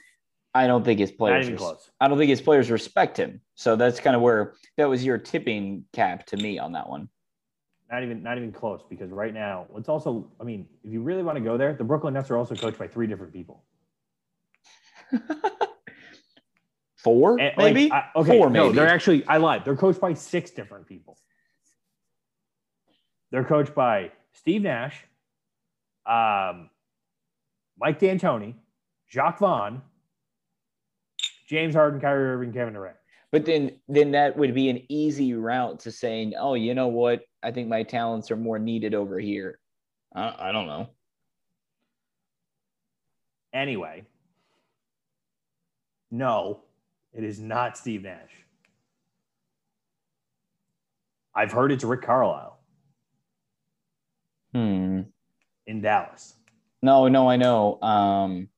I don't think his players. Not even close. I don't think his players respect him. So that's kind of where that was your tipping cap to me on that one. Not even, not even close. Because right now, it's also. I mean, if you really want to go there, the Brooklyn Nets are also coached by three different people. Four, and, maybe. Like, I, okay, Four, no, maybe. They're actually. I lied. They're coached by six different people. They're coached by Steve Nash, um, Mike D'Antoni, Jacques Vaughn, James Harden, Kyrie Irving, Kevin Durant. But then, then that would be an easy route to saying, "Oh, you know what? I think my talents are more needed over here." I, I don't know. Anyway, no, it is not Steve Nash. I've heard it's Rick Carlisle. Hmm. In Dallas. No, no, I know. Um,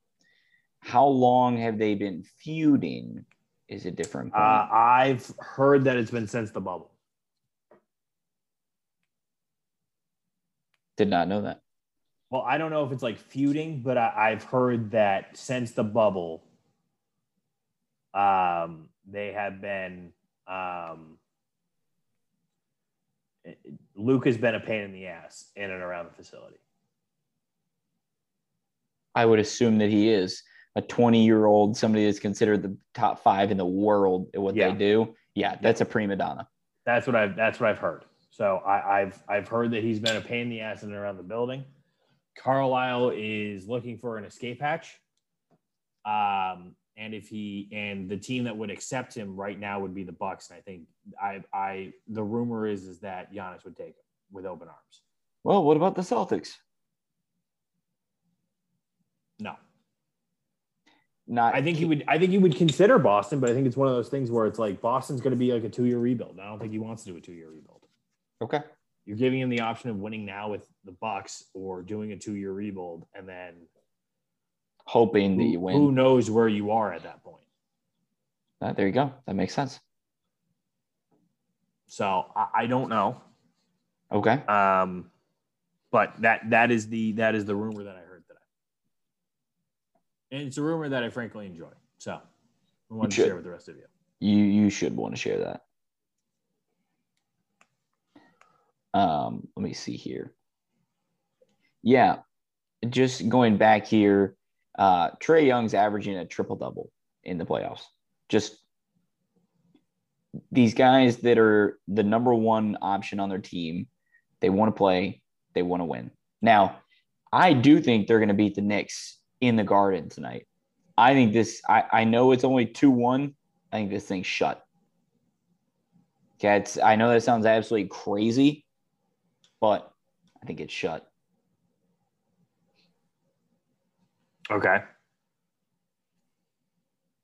how long have they been feuding is a different point. Uh, I've heard that it's been since the bubble. Did not know that. Well, I don't know if it's like feuding, but I, I've heard that since the bubble, um, they have been, um, Luke has been a pain in the ass in and around the facility. I would assume that he is. A twenty-year-old, somebody that's considered the top five in the world at what yeah. they do. Yeah, that's yeah. a prima donna. That's what I've that's what I've heard. So I, I've I've heard that he's been a pain in the ass in and around the building. Carlisle is looking for an escape hatch. Um, and if he and the team that would accept him right now would be the Bucks. And I think I I the rumor is is that Giannis would take him with open arms. Well, what about the Celtics? No. Not I think he would I think he would consider Boston, but I think it's one of those things where it's like Boston's going to be like a two-year rebuild. I don't think he wants to do a two-year rebuild. Okay. You're giving him the option of winning now with the Bucks or doing a two-year rebuild and then hoping that you win. Who knows where you are at that point? Uh, there you go. That makes sense. So I, I don't know. Okay. Um, but that that is the that is the rumor that I heard. And it's a rumor that I frankly enjoy. So I want to share with the rest of you. You you should want to share that. Um, let me see here. Yeah. Just going back here, uh, Trae Young's averaging a triple-double in the playoffs. Just these guys that are the number one option on their team, they want to play, they want to win. Now, I do think they're going to beat the Knicks in the Garden tonight. I think this – I know it's only two one. I think this thing's shut. Okay, it's, I know that sounds absolutely crazy, but I think it's shut. Okay.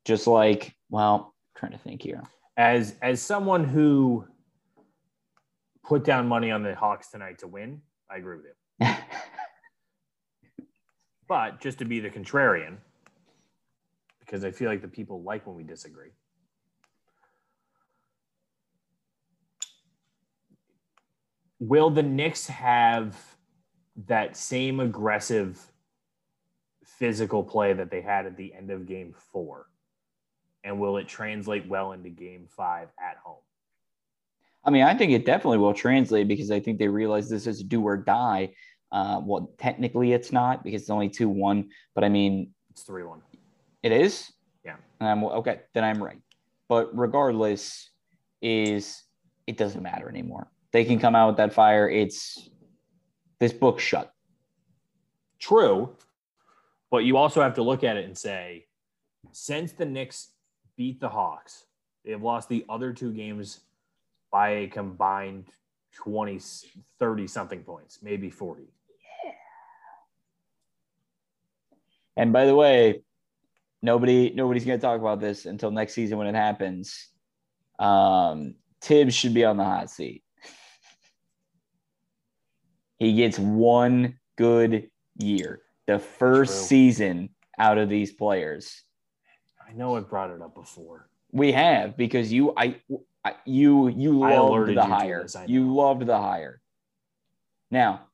Just like – well, I'm trying to think here. As as someone who put down money on the Hawks tonight to win, I agree with you. But just to be the contrarian, because I feel like the people like when we disagree. Will the Knicks have that same aggressive physical play that they had at the end of game four? And will it translate well into game five at home? I mean, I think it definitely will translate because I think they realize this is do or die. Uh, well, technically it's not because it's only two one, but I mean, it's three one. It is? Yeah. Um, okay, then I'm right. But regardless, is it doesn't matter anymore. They can come out with that fire. It's this book's shut. True. But you also have to look at it and say, since the Knicks beat the Hawks, they have lost the other two games by a combined twenty, thirty-something points, maybe forty. Yeah. And by the way, nobody, nobody's going to talk about this until next season when it happens. Um, Tibbs should be on the hot seat. He gets one good year, the first True. season out of these players. I know I've brought it up before. We have because you, I, I you, you loved the hire. You loved the hire. Now,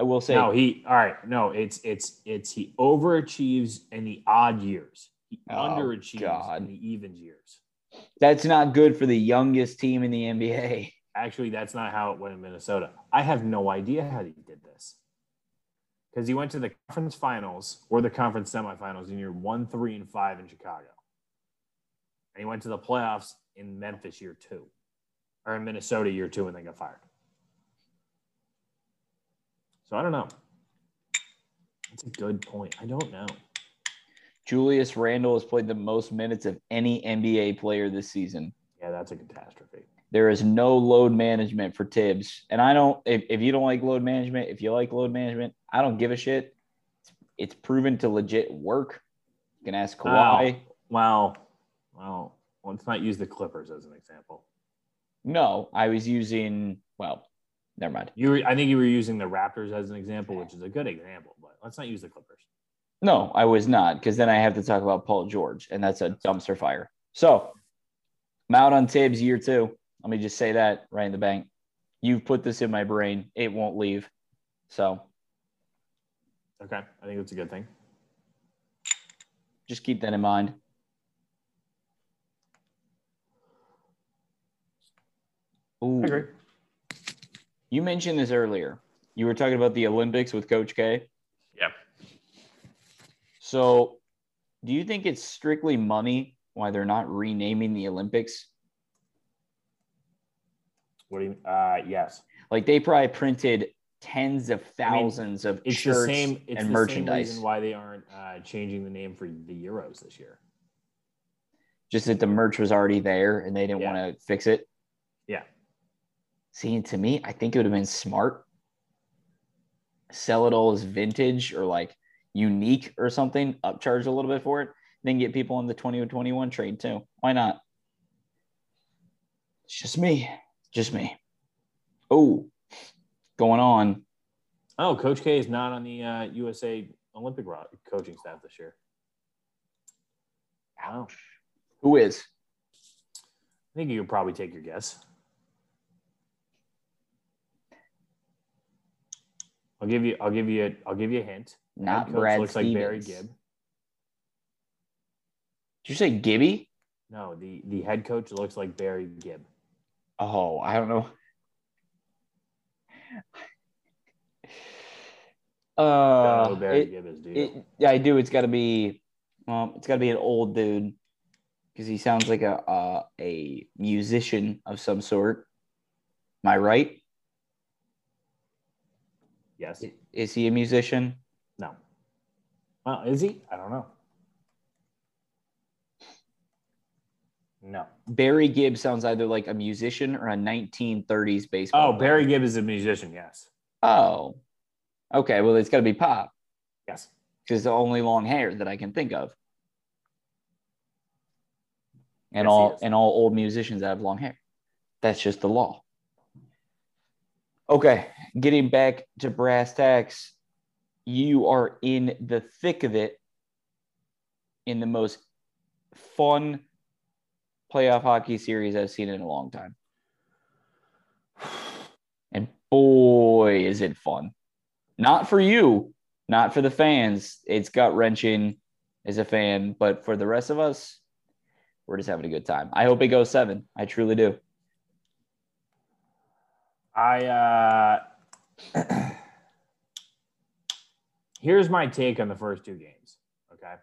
I will say. No, he. All right, no, it's it's it's he overachieves in the odd years. He oh, underachieves God. in the even years. That's not good for the youngest team in the N B A. Actually, that's not how it went in Minnesota. I have no idea how he did this. Because he went to the conference finals or the conference semifinals in year one, three, and five in Chicago. And he went to the playoffs in Memphis year two, or in Minnesota year two, and then got fired. So I don't know. That's a good point. I don't know. Julius Randle has played the most minutes of any N B A player this season. Yeah, that's a catastrophe. There is no load management for Tibbs. And I don't – if you don't like load management, if you like load management, I don't give a shit. It's, it's proven to legit work. You can ask Kawhi. Oh, well, well, let's not use the Clippers as an example. No, I was using – well, never mind. You, were, I think you were using the Raptors as an example, which is a good example, but let's not use the Clippers. No, I was not, because then I have to talk about Paul George, and that's a dumpster fire. So, I'm out on Tibbs year two. Let me just say that right in the bank. You've put this in my brain. It won't leave. So. Okay. I think that's a good thing. Just keep that in mind. Ooh. I agree. You mentioned this earlier. You were talking about the Olympics with Coach K. Yep. So do you think it's strictly money why they're not renaming the Olympics? What do you, uh, yes. Like they probably printed tens of thousands I mean, of it's shirts the same, it's and the merchandise. Same reason why they aren't uh, changing the name for the Euros this year? Just that the merch was already there and they didn't yeah. want to fix it. Yeah. See, to me, I think it would have been smart. Sell it all as vintage or like unique or something. Upcharge a little bit for it. Then get people on the twenty twenty-one trade too. Why not? It's just me. Just me. Oh, going on. Oh, Coach K is not on the uh, U S A Olympic coaching staff this year. Ouch. Who is? I think you could probably take your guess. I'll give you. I'll give you. A, I'll give you a hint. Not Brad Stevens. Looks like Barry Gibb. Did you say Gibby? No, the the head coach looks like Barry Gibb. Oh, I don't know. Uh, I, Barry it, Gibb is, dude. It, yeah, I do. It's got to be, um, it's got to be an old dude because he sounds like a uh, a musician of some sort. Am I right? Yes. Is he a musician? No. Well, is he? I don't know. No. Barry Gibb sounds either like a musician or a nineteen thirties baseball. Oh, player. Barry Gibb is a musician, yes. Oh. Okay, well, it's got to be pop. Yes. Because it's the only long hair that I can think of. And yes, all and all old musicians that have long hair. That's just the law. Okay, getting back to brass tacks. You are in the thick of it in the most fun playoff hockey series I've seen in a long time. And boy, is it fun. Not for you, not for the fans. It's gut-wrenching as a fan, but for the rest of us, we're just having a good time. I hope it goes seven. I truly do. I uh, here's my take on the first two games, okay?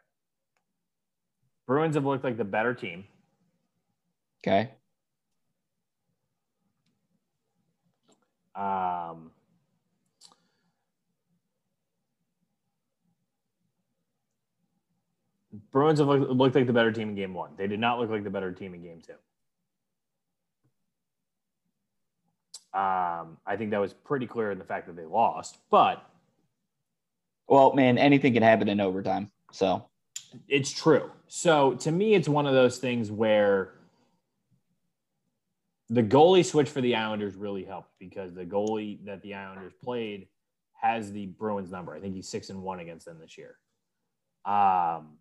Bruins have looked like the better team. Okay. Um, Bruins have looked, looked like the better team in game one. They did not look like the better team in game two. Um, I think that was pretty clear in the fact that they lost, but. Well, man, anything can happen in overtime. So it's true. So to me, it's one of those things where the goalie switch for the Islanders really helped because the goalie that the Islanders played has the Bruins number. I think he's six and one against them this year. Um,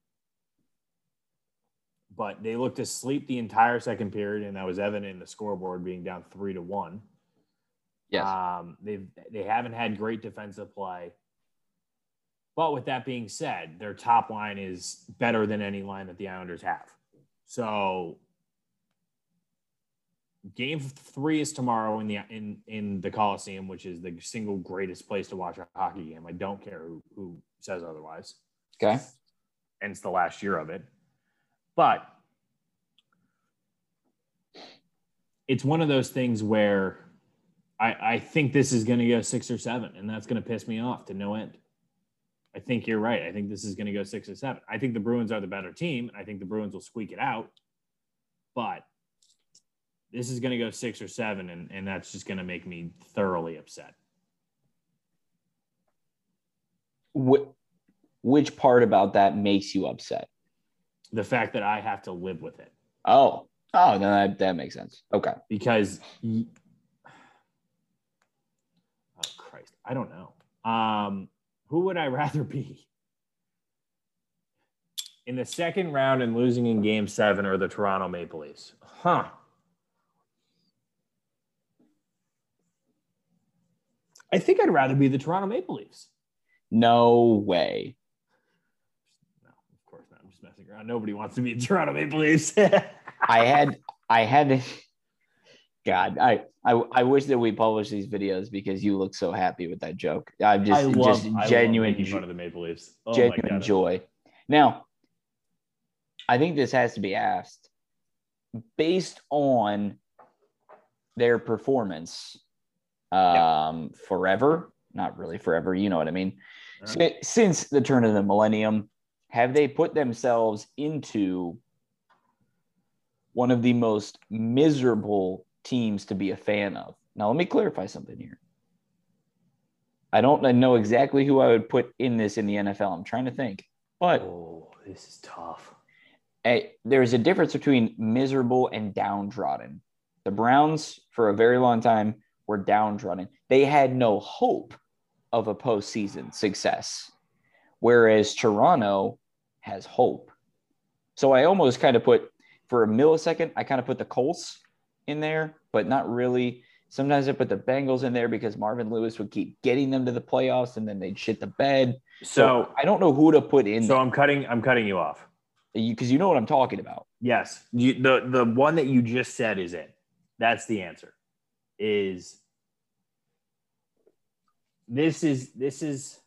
but they looked asleep the entire second period, and that was evident in the scoreboard being down three to one. Yes. Um, they've, they haven't had great defensive play. But with that being said, their top line is better than any line that the Islanders have. So game three is tomorrow in the in, in the Coliseum, which is the single greatest place to watch a hockey game. I don't care who, who says otherwise. Okay. And it's the last year of it. But it's one of those things where – I, I think this is going to go six or seven, and that's going to piss me off to no end. I think you're right. I think this is going to go six or seven. I think the Bruins are the better team, and I think the Bruins will squeak it out. But this is going to go six or seven, and, and that's just going to make me thoroughly upset. Which part about that makes you upset? The fact that I have to live with it. Oh, oh, no, that, that makes sense. Okay. Because y- – I don't know. Um, who would I rather be? In the second round and losing in game seven or the Toronto Maple Leafs? Huh. I think I'd rather be the Toronto Maple Leafs. No way. No, of course not. I'm just messing around. Nobody wants to be the Toronto Maple Leafs. I had, I had to... God, I, I I wish that we published these videos because you look so happy with that joke. I'm just, I love, just genuine, I love making fun of the Maple Leafs. Oh genuine my God. Joy. Now, I think this has to be asked. Based on their performance, um, yeah. forever, not really forever, you know what I mean, right. Since the turn of the millennium, have they put themselves into one of the most miserable teams to be a fan of? Now, let me clarify something here. I don't know exactly who I would put in this in the N F L. I'm trying to think, but oh, this is tough. A, there's a difference between miserable and downtrodden. The Browns, for a very long time, were downtrodden. They had no hope of a postseason success, whereas Toronto has hope. So I almost kind of put, for a millisecond, I kind of put the Colts in there, but not really. Sometimes I put the Bengals in there because Marvin Lewis would keep getting them to the playoffs and then they'd shit the bed. So, so I don't know who to put in. So there. I'm cutting, I'm cutting you off. You, cause you know what I'm talking about. Yes. You, the, the one that you just said is it. That's the answer is this is, this is,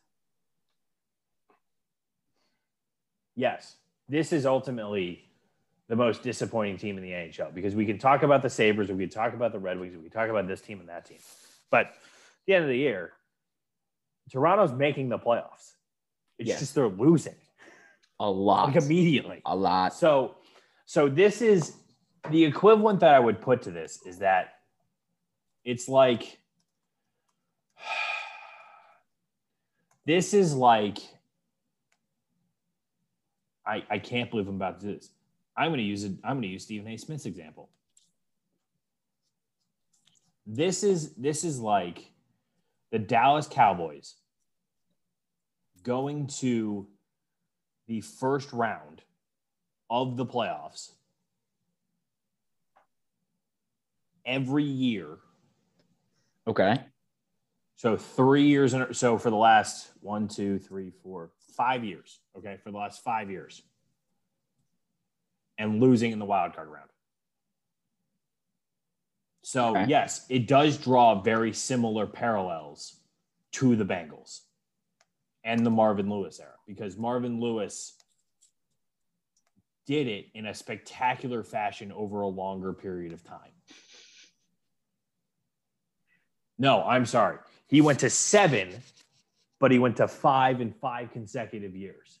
yes, this is ultimately the most disappointing team in the N H L, because we can talk about the Sabres, we can talk about the Red Wings, we can talk about this team and that team. But at the end of the year, Toronto's making the playoffs. It's yes. just they're losing. A lot. Like immediately. A lot. So so this is the equivalent that I would put to this is that it's like, this is like, I, I can't believe I'm about to do this. I'm going to use it. I'm going to use Stephen A. Smith's example. This is, this is like the Dallas Cowboys going to the first round of the playoffs every year. Okay. So three years. In, so for the last one, two, three, four, five years. Okay. For the last five years. And losing in the wild card round. So, okay. Yes, it does draw very similar parallels to the Bengals and the Marvin Lewis era, because Marvin Lewis did it in a spectacular fashion over a longer period of time. No, I'm sorry. He went to seven, but he went to five in five consecutive years.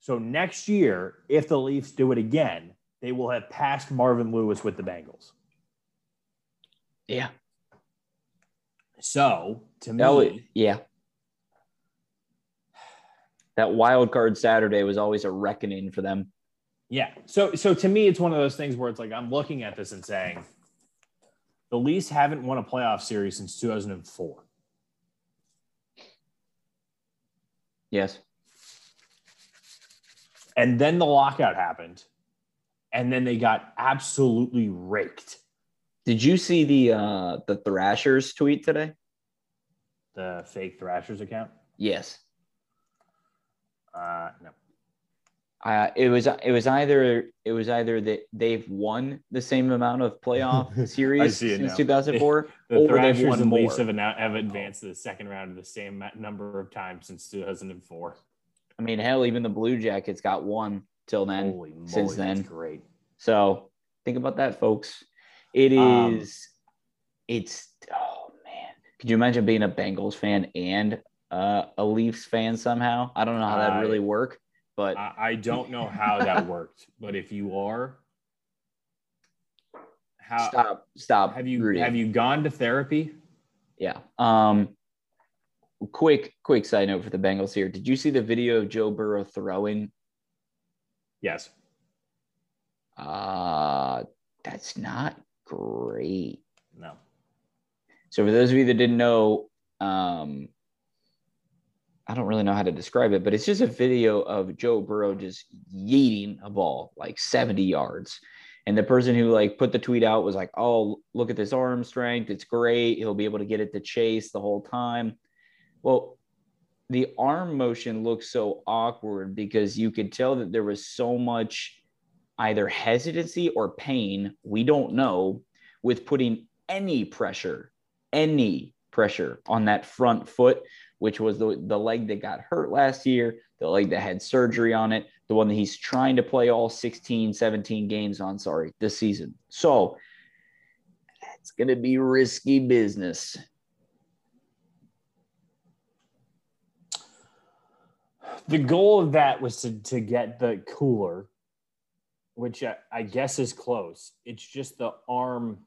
So next year, if the Leafs do it again, they will have passed Marvin Lewis with the Bengals. Yeah. So, to me... Oh, yeah. That wild card Saturday was always a reckoning for them. Yeah. So, so to me, it's one of those things where it's like, I'm looking at this and saying, the Leafs haven't won a playoff series since two thousand four. Yes. And then the lockout happened, and then they got absolutely raked. Did you see the uh, the Thrashers tweet today? The fake Thrashers account? Yes. Uh, no. Uh, it was it was either it was either that they've won the same amount of playoff series since now. two thousand four, the or Thrashers they've won and more. Leafs have, now, have advanced to the second round of the same number of times since two thousand four. I mean, hell, even the Blue Jackets got one till then. Holy moly, since then. That's great. So think about that, folks. It is um, – it's – oh, man. Could you imagine being a Bengals fan and uh, a Leafs fan somehow? I don't know how that would really work, but – I don't know how that worked. But if you are – how Stop. Stop. Have you, have you gone to therapy? Yeah. Um. Quick, quick side note for the Bengals here. Did you see the video of Joe Burrow throwing? Yes. Uh, that's not great. No. So for those of you that didn't know, um, I don't really know how to describe it, but it's just a video of Joe Burrow just yeeting a ball like seventy yards. And the person who like put the tweet out was like, oh, look at this arm strength. It's great. He'll be able to get it to Chase the whole time. Well, the arm motion looked so awkward because you could tell that there was so much either hesitancy or pain, we don't know, with putting any pressure, any pressure on that front foot, which was the, the leg that got hurt last year, the leg that had surgery on it, the one that he's trying to play all sixteen, seventeen games on, sorry, this season. So that's going to be risky business. The goal of that was to, to get the cooler, which I, I guess is close. It's just the arm.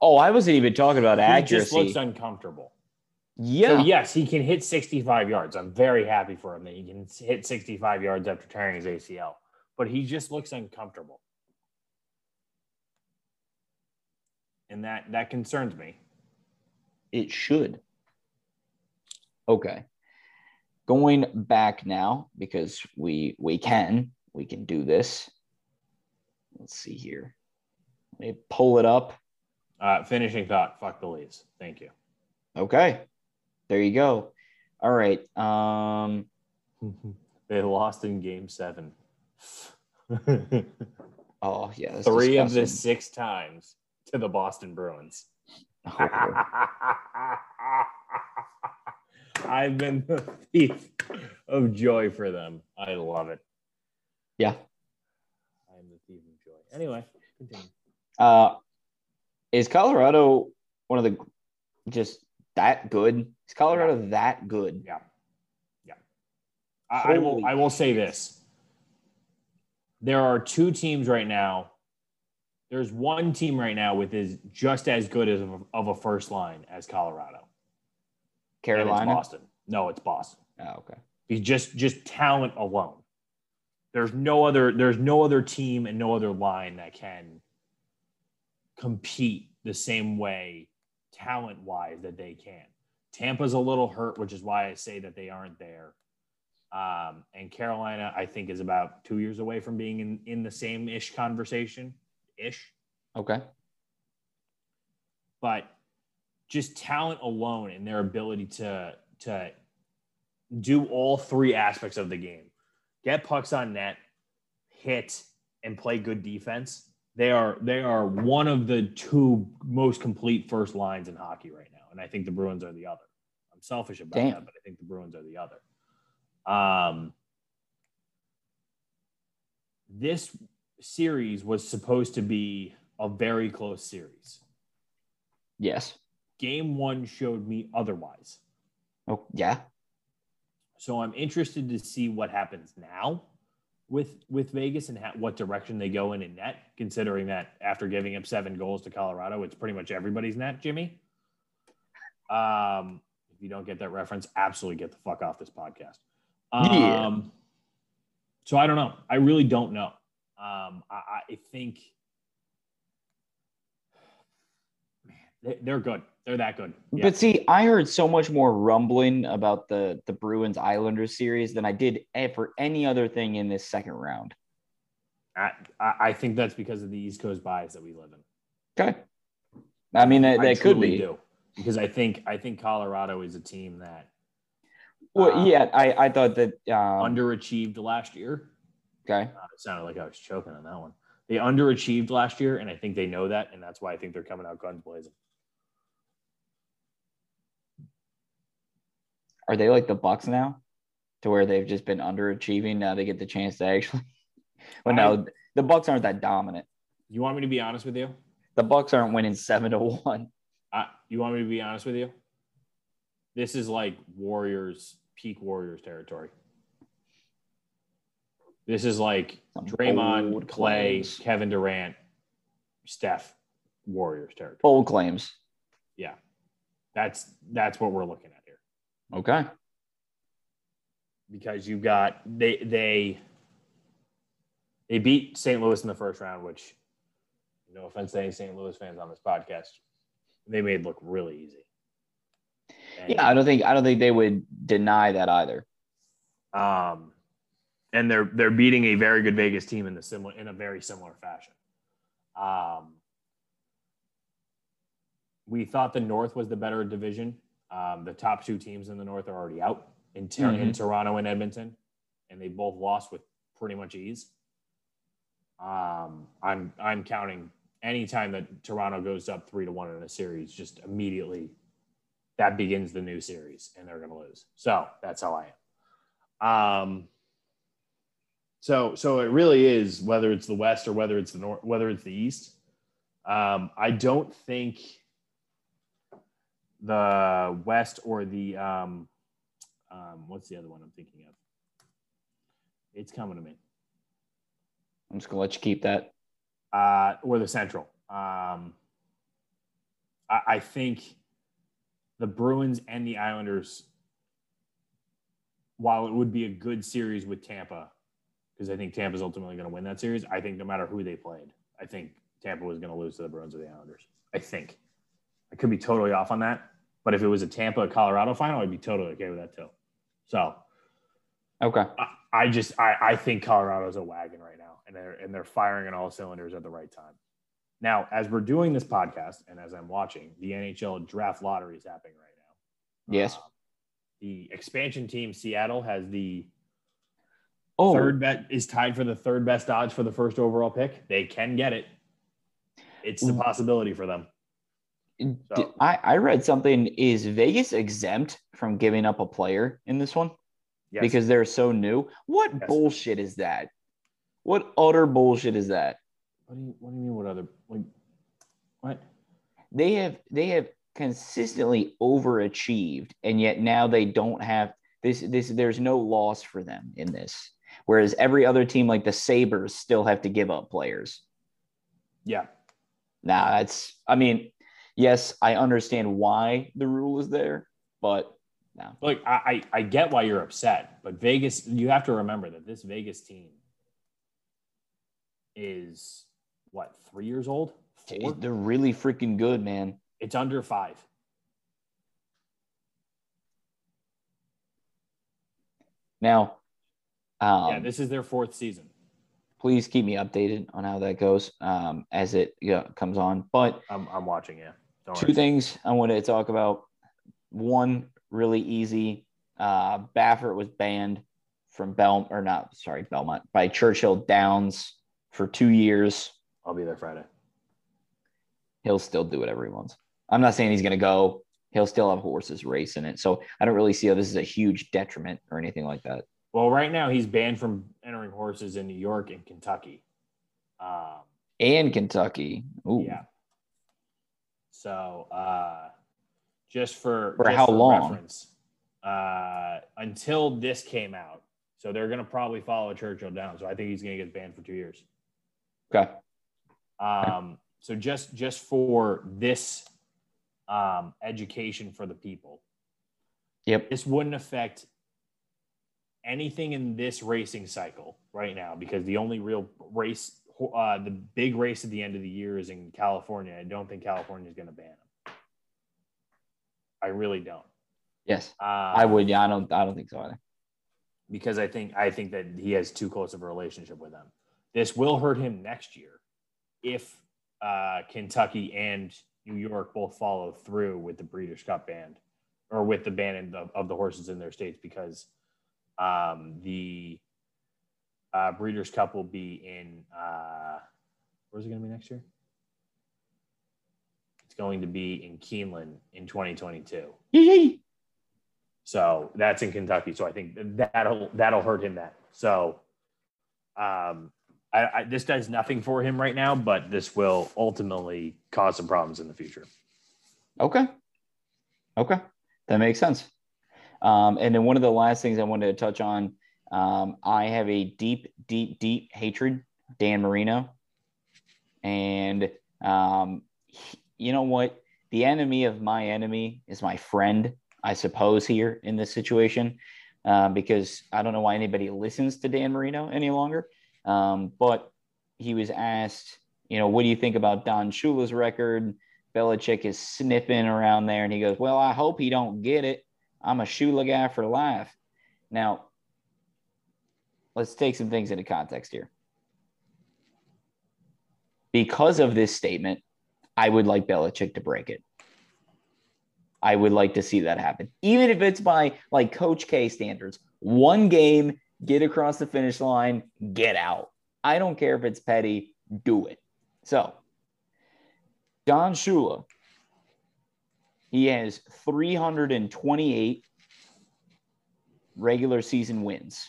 Oh, I wasn't even talking about he accuracy. Just looks uncomfortable. Yeah. So yes, he can hit sixty-five yards. I'm very happy for him that he can hit sixty-five yards after tearing his A C L. But he just looks uncomfortable. And that, that concerns me. It should. Okay. Going back now, because we we can, we can do this. Let's see here. Let me pull it up. Uh, finishing thought, fuck the Leafs. Thank you. Okay. There you go. All right. Um, they lost in game seven. Oh, yeah. Three disgusting. Of the six times to the Boston Bruins. Oh, I've been the thief of joy for them. I love it. Yeah. I'm the thief of joy. Anyway, continue. Uh, is Colorado one of the just that good? Is Colorado yeah. that good? Yeah. Yeah. I, I will I will say this. There are two teams right now there's one team right now with is just as good as a, of a first line as Colorado. Carolina? And it's Boston. No, it's Boston. Oh, okay. Because just just talent alone. There's no other there's no other team and no other line that can compete the same way talent-wise that they can. Tampa's a little hurt, which is why I say that they aren't there. Um, and Carolina, I think, is about two years away from being in, in the same-ish conversation. Ish. Okay. But just talent alone and their ability to to do all three aspects of the game, get pucks on net, hit, and play good defense. They are they are one of the two most complete first lines in hockey right now, and I think the Bruins are the other. I'm selfish about Damn. that, but I think the Bruins are the other. Um, this series was supposed to be a very close series. Yes. Game one showed me otherwise. Oh, yeah. So I'm interested to see what happens now with with Vegas and ha- what direction they go in in net, considering that after giving up seven goals to Colorado, it's pretty much everybody's net, Jimmy. Um, if you don't get that reference, absolutely get the fuck off this podcast. Um, yeah. So I don't know. I really don't know. Um, I, I think, man, they're good. They're that good. Yeah. But see, I heard so much more rumbling about the, the Bruins Islanders series than I did for any other thing in this second round. I, I think that's because of the East Coast bias that we live in. Okay. I mean, that, that I could be. Do, because I think, I think Colorado is a team that. Well, um, yeah, I, I thought that. Um, underachieved last year. Okay. Uh, it sounded like I was choking on that one. They underachieved last year, and I think they know that, and that's why I think they're coming out guns blazing. Are they like the Bucks now, to where they've just been underachieving? Now they get the chance to actually. Well, no, the Bucks aren't that dominant. You want me to be honest with you? The Bucks aren't winning seven to one. Uh, you want me to be honest with you? This is like Warriors, peak Warriors territory. This is like Some Draymond, Clay, claims. Kevin Durant, Steph, Warriors territory. Bold claims. Yeah, that's that's what we're looking at here. Okay. Because you've got they they they beat Saint Louis in the first round, which, no offense to any Saint Louis fans on this podcast, they made look really easy. And, yeah, I don't think I don't think they would deny that either. Um. And they're they're beating a very good Vegas team in the similar in a very similar fashion. Um, we thought the North was the better division. Um, the top two teams in the North are already out in, ter- mm-hmm. in Toronto and Edmonton, and they both lost with pretty much ease. Um, I'm I'm counting any time that Toronto goes up three to one in a series, just immediately that begins the new series, and they're going to lose. So that's how I am. Um, So, so it really is whether it's the West or whether it's the North, whether it's the East. Um, I don't think the West or the um, um, what's the other one I'm thinking of? It's coming to me. I'm just gonna let you keep that. Uh, or the Central. Um, I, I think the Bruins and the Islanders, while it would be a good series with Tampa, because I think Tampa's ultimately going to win that series. I think no matter who they played, I think Tampa was going to lose to the Bruins or the Islanders. I think. I could be totally off on that, but if it was a Tampa-Colorado final, I'd be totally okay with that too. So, okay. I, I just I, I think Colorado's a wagon right now, and they're and they're firing on all cylinders at the right time. Now, as we're doing this podcast and as I'm watching, the N H L draft lottery is happening right now. Yes. Um, the expansion team Seattle has the Oh. Third bet is tied for the third best odds for the first overall pick. They can get it. It's the possibility for them. So. I, I read something. Is Vegas exempt from giving up a player in this one? Yes. Because they're so new. What yes. bullshit is that? What utter bullshit is that? What do you What do you mean? What other? Like, what? They have they have consistently overachieved, and yet now they don't have this. This there's no loss for them in this. Whereas every other team, like the Sabres, still have to give up players. Yeah. nah, that's, I mean, yes, I understand why the rule is there, but no. Look, I, I get why you're upset, but Vegas, you have to remember that this Vegas team is what, three years old? Four? They're really freaking good, man. It's under five. Now, um, yeah, this is their fourth season. Please keep me updated on how that goes um, as it you know, comes on. But I'm, I'm watching, yeah. Don't two worry. Things I want to talk about. One, really easy. Uh, Baffert was banned from Bel or not, sorry, Belmont by Churchill Downs for two years. I'll be there Friday. He'll still do whatever he wants. I'm not saying he's going to go. He'll still have horses racing it. So I don't really see how this is a huge detriment or anything like that. Well, right now he's banned from entering horses in New York and Kentucky. Um, and Kentucky. Ooh. Yeah. So uh, just for, for just how for long? Reference, uh, until this came out. So they're going to probably follow Churchill down. So I think he's going to get banned for two years. Okay. Um, so just, just for this um, education for the people. Yep. This wouldn't affect anything in this racing cycle right now, because the only real race, uh, the big race at the end of the year is in California. I don't think California is going to ban them. I really don't. Yes, um, I would. Yeah, I don't. I don't think so either. Because I think I think that he has too close of a relationship with them. This will hurt him next year if uh, Kentucky and New York both follow through with the Breeders' Cup ban or with the ban of, of the horses in their states, because. Um, the uh, Breeders' Cup will be in uh, where's it going to be next year? It's going to be in Keeneland in twenty twenty-two. Yee-yee. So that's in Kentucky. So I think that'll that'll hurt him. That so um, I, I, this does nothing for him right now, but this will ultimately cause some problems in the future. Okay. Okay, that makes sense. Um, and then one of the last things I wanted to touch on, um, I have a deep, deep, deep hatred, Dan Marino. And um, he, you know what? The enemy of my enemy is my friend, I suppose, here in this situation, uh, because I don't know why anybody listens to Dan Marino any longer. Um, but he was asked, you know, what do you think about Don Shula's record? Belichick is sniffing around there. And he goes, well, I hope he don't get it. I'm a Shula guy for life. Now, let's take some things into context here. Because of this statement, I would like Belichick to break it. I would like to see that happen. Even if it's by, like, Coach K standards. One game, get across the finish line, get out. I don't care if it's petty, do it. So, Don Shula. He has three hundred twenty-eight regular season wins.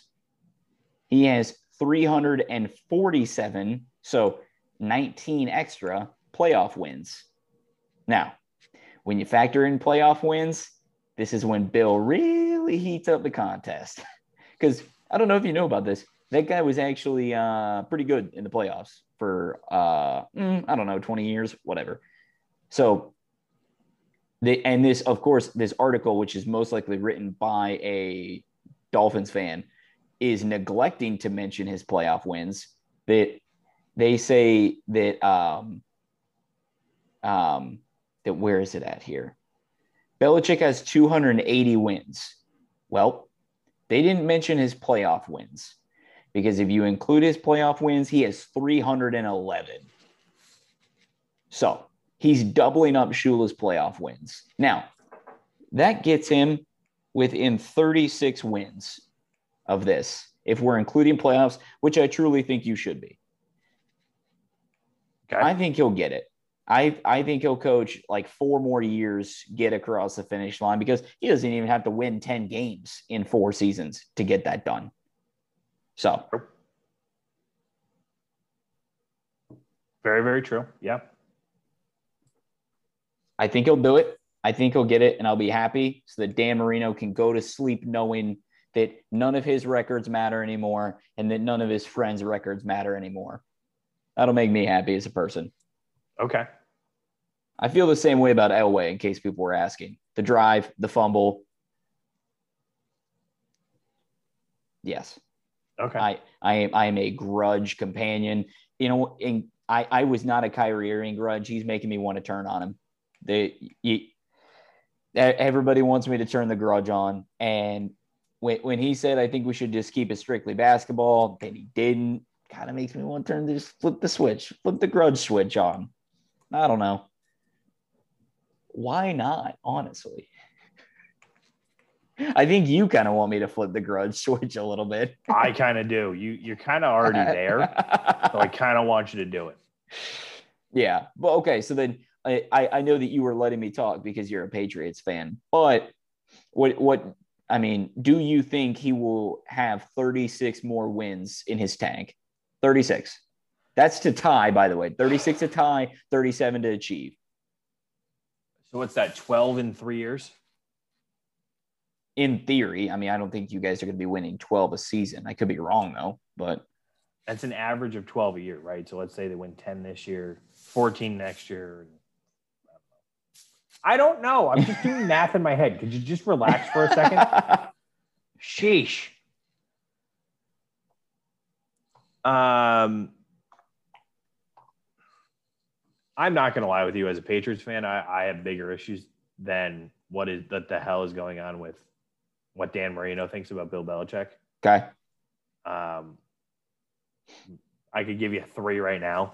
He has three hundred forty-seven, so nineteen extra playoff wins. Now, when you factor in playoff wins, this is when Bill really heats up the contest. Because I don't know if you know about this. That guy was actually uh, pretty good in the playoffs for, uh, I don't know, twenty years, whatever. So... They, and this, of course, this article, which is most likely written by a Dolphins fan, is neglecting to mention his playoff wins. That they say that um, um, that where is it at here? Belichick has two hundred eighty wins. Well, they didn't mention his playoff wins because if you include his playoff wins, he has three hundred eleven. So. He's doubling up Shula's playoff wins. Now, that gets him within thirty-six wins of this, if we're including playoffs, which I truly think you should be. Okay. I think he'll get it. I, I think he'll coach like four more years, get across the finish line, because he doesn't even have to win ten games in four seasons to get that done. So. Very, very true. Yeah. I think he'll do it. I think he'll get it, and I'll be happy so that Dan Marino can go to sleep knowing that none of his records matter anymore and that none of his friends' records matter anymore. That'll make me happy as a person. Okay. I feel the same way about Elway, in case people were asking. The drive, the fumble. Yes. Okay. I, I am I am a grudge companion. You know, and I, I was not a Kyrie Irving grudge. He's making me want to turn on him. They, you, everybody wants me to turn the grudge on. And when when he said, I think we should just keep it strictly basketball, and he didn't, kind of makes me want to turn to just flip the switch, flip the grudge switch on. I don't know. Why not, honestly? I think you kind of want me to flip the grudge switch a little bit. I kind of do. You, you're kind of already there. So I kind of want you to do it. Yeah. Well, okay. So then I, I, I know that you were letting me talk because you're a Patriots fan, but what, what, I mean, do you think he will have thirty-six more wins in his tank? thirty-six. That's to tie, by the way, thirty-six to tie, thirty-seven to achieve. So what's that, twelve in three years? In theory. I mean, I don't think you guys are going to be winning twelve a season. I could be wrong, though, but. That's an average of twelve a year, right? So let's say they win ten this year, fourteen next year. I don't know. I'm just doing math in my head. Could you just relax for a second? Sheesh. Um, I'm not going to lie with you. As a Patriots fan, I, I have bigger issues than what is that the hell is going on with what Dan Marino thinks about Bill Belichick. Okay. Um, I could give you three right now.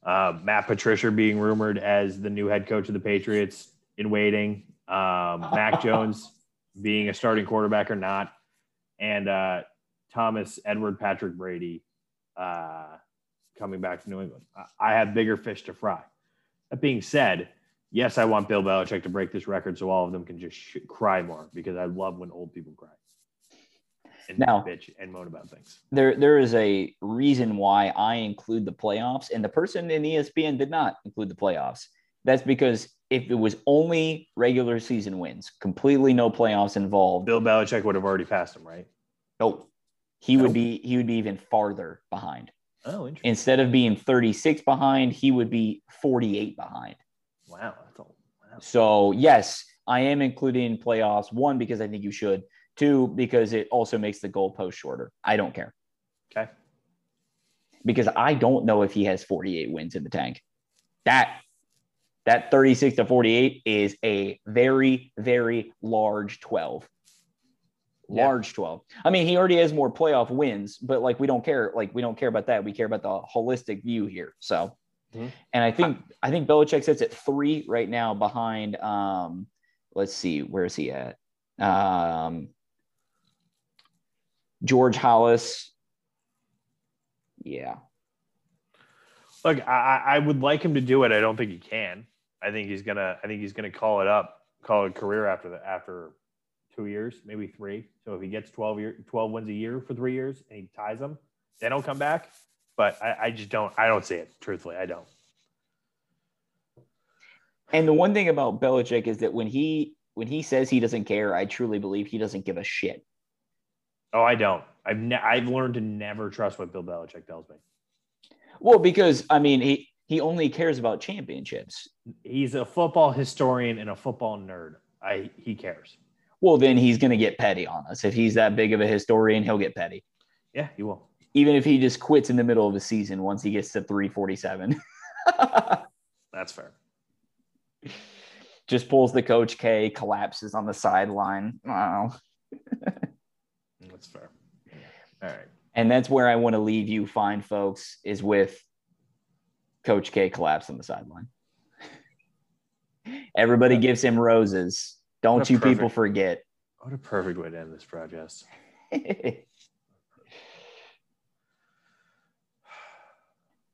Uh, Matt Patricia being rumored as the new head coach of the Patriots in waiting. Um, Mac Jones being a starting quarterback or not. And uh, Thomas Edward Patrick Brady uh, coming back to New England. I have bigger fish to fry. That being said, yes, I want Bill Belichick to break this record so all of them can just sh- cry more, because I love when old people cry and now, bitch and moan about things. There, there is a reason why I include the playoffs, and the person in E S P N did not include the playoffs. That's because if it was only regular season wins, completely no playoffs involved, Bill Belichick would have already passed him, right? Nope. He nope. would be. He would be even farther behind. Oh, interesting. Instead of being thirty-six behind, he would be forty-eight behind. Wow, that's a, wow. So, yes, I am including playoffs. One, because I think you should. Two, because it also makes the goalpost shorter. I don't care. Okay. Because I don't know if he has forty-eight wins in the tank. That that thirty-six to forty-eight is a very, very large twelve. Large yeah. twelve. I mean, he already has more playoff wins, but like we don't care. Like we don't care about that. We care about the holistic view here. So. Mm-hmm. And I think I think Belichick sits at three right now behind. Um, let's see, where is he at? Um, George Hollis. Yeah. Look, I, I would like him to do it. I don't think he can. I think he's gonna. I think he's gonna call it up, call it a career after the after two years, maybe three. So if he gets twelve year, twelve wins a year for three years, and he ties them, then he'll come back. But I, I just don't – I don't see it, truthfully. I don't. And the one thing about Belichick is that when he when he says he doesn't care, I truly believe he doesn't give a shit. Oh, I don't. I've ne- I've learned to never trust what Bill Belichick tells me. Well, because, I mean, he, he only cares about championships. He's a football historian and a football nerd. I He cares. Well, then he's going to get petty on us. If he's that big of a historian, he'll get petty. Yeah, he will. Even if he just quits in the middle of the season once he gets to three forty-seven. That's fair. Just pulls the Coach K, collapses on the sideline. Wow. That's fair. All right. And that's where I want to leave you, fine folks, is with Coach K collapse on the sideline. Everybody what gives him roses. Don't you perfect, people forget. What a perfect way to end this podcast.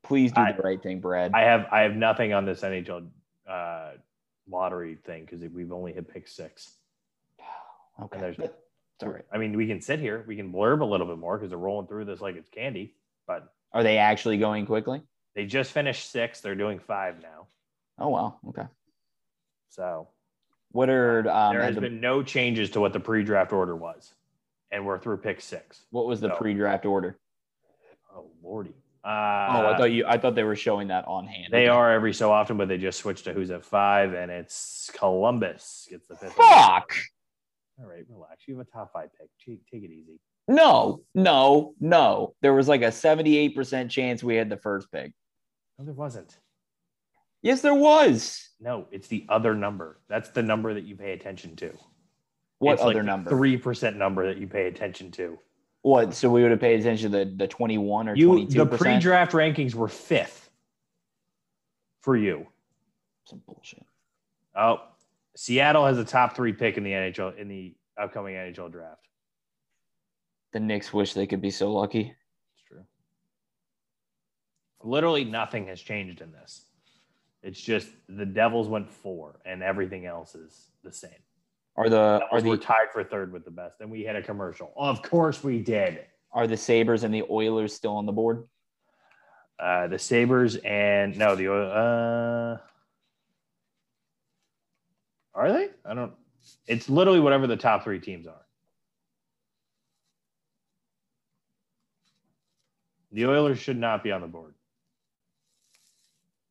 Please do the I, right thing, Brad. I have I have nothing on this N H L uh, lottery thing because we've only hit pick six. Okay. There's, it's all right. I mean, we can sit here. We can blurb a little bit more because they're rolling through this like it's candy. But are they actually going quickly? They just finished six. They're doing five now. Oh, wow. Okay. So what are um, there has the, been no changes to what the pre-draft order was, and we're through pick six. What was the so, pre-draft order? Oh, Lordy. Uh, oh, I thought you. I thought they were showing that on hand. They are every so often, but they just switched to who's at five, and it's Columbus gets the fifth. Fuck. All right, relax. You have a top five pick. Take it easy. No, no, no. There was like a seventy-eight percent chance we had the first pick. No, there wasn't. Yes, there was. No, it's the other number. That's the number that you pay attention to. What it's other like number? three percent number that you pay attention to. What? So we would have paid attention to the, the twenty-one or you, twenty-two percent? The pre-draft rankings were fifth for you. Some bullshit. Oh, Seattle has a top three pick in the N H L in the upcoming N H L draft. The Knicks wish they could be so lucky. It's true. Literally nothing has changed in this. It's just the Devils went four, and everything else is the same. Are the are the we're tied for third with the best? And we had a commercial. Of course we did. Are the Sabres and the Oilers still on the board? Uh, the Sabres and no, the uh, are they? I don't. It's literally whatever the top three teams are. The Oilers should not be on the board.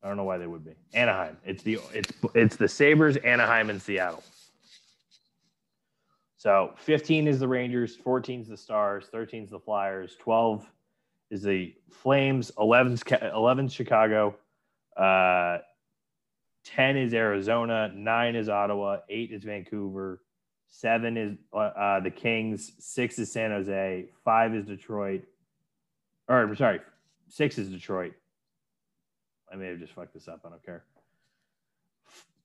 I don't know why they would be. Anaheim. It's the it's it's the Sabres, Anaheim, and Seattle. So fifteen is the Rangers, fourteen is the Stars, thirteen is the Flyers, twelve is the Flames, eleven is Chicago, uh, ten is Arizona, nine is Ottawa, eight is Vancouver, seven is uh, the Kings, six is San Jose, five is Detroit, or I'm sorry, six is Detroit. I may have just fucked this up. I don't care.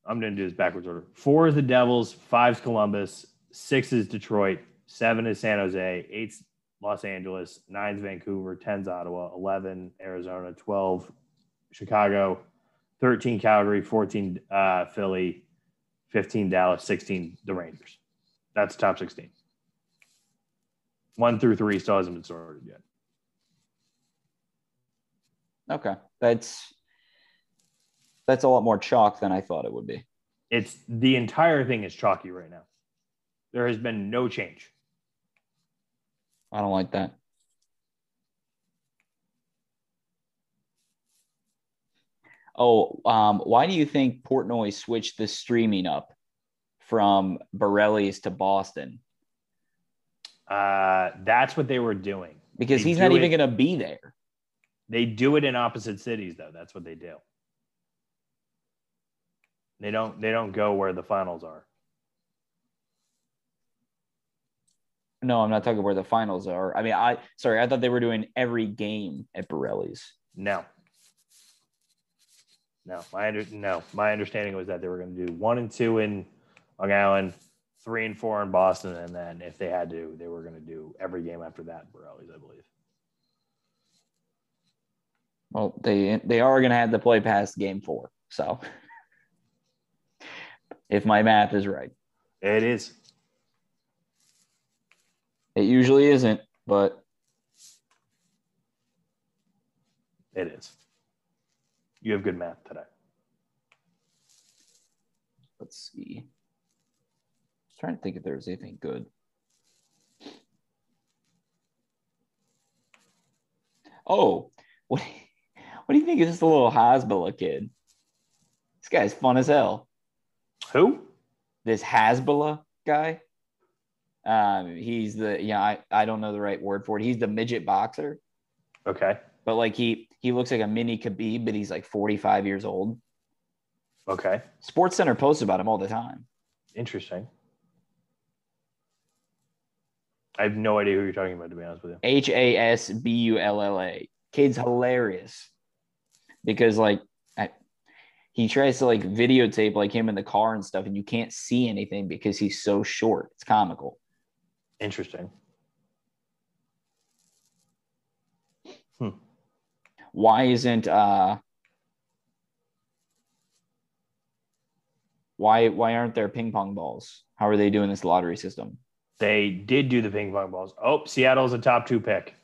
I'm going to do this backwards order. Four is the Devils, five is Columbus, six is Detroit, seven is San Jose, eight is Los Angeles, nine is Vancouver, ten is Ottawa, eleven Arizona, twelve Chicago, thirteen Calgary, fourteen uh, Philly, fifteen Dallas, sixteen the Rangers. That's top sixteen. One through three still hasn't been sorted yet. Okay, that's that's a lot more chalk than I thought it would be. It's the entire thing is chalky right now. There has been no change. I don't like that. Oh, um, why do you think Portnoy switched the streaming up from Borelli's to Boston? Uh, that's what they were doing. Because they he's do not even going to be there. They do it in opposite cities, though. That's what they do. They don't. They don't go where the finals are. No, I'm not talking where the finals are. I mean, I sorry, I thought they were doing every game at Borelli's. No. No, my under, no, my understanding was that they were going to do one and two in Long Island, three and four in Boston, and then if they had to, they were going to do every game after that at Borelli's, I believe. Well, they they are going to have to play past game four, so if my math is right. It is. It usually isn't, but it is. You have good math today. Let's see. I'm trying to think if there's anything good. Oh, what, what do you think of this little Hasbulla kid? This guy's fun as hell. Who? This Hasbulla guy. Um, he's the, yeah, I, I don't know the right word for it. He's the midget boxer. Okay. But like he, he looks like a mini Khabib, but he's like forty-five years old. Okay. Sports Center posts about him all the time. Interesting. I have no idea who you're talking about, to be honest with you. H A S B U L L A. Kid's hilarious because like I, he tries to like videotape like him in the car and stuff, and you can't see anything because he's so short. It's comical. Interesting. Hmm. Why isn't uh why why aren't there ping pong balls? How are they doing this lottery system? They did do the ping pong balls. Oh, Seattle's a top two pick.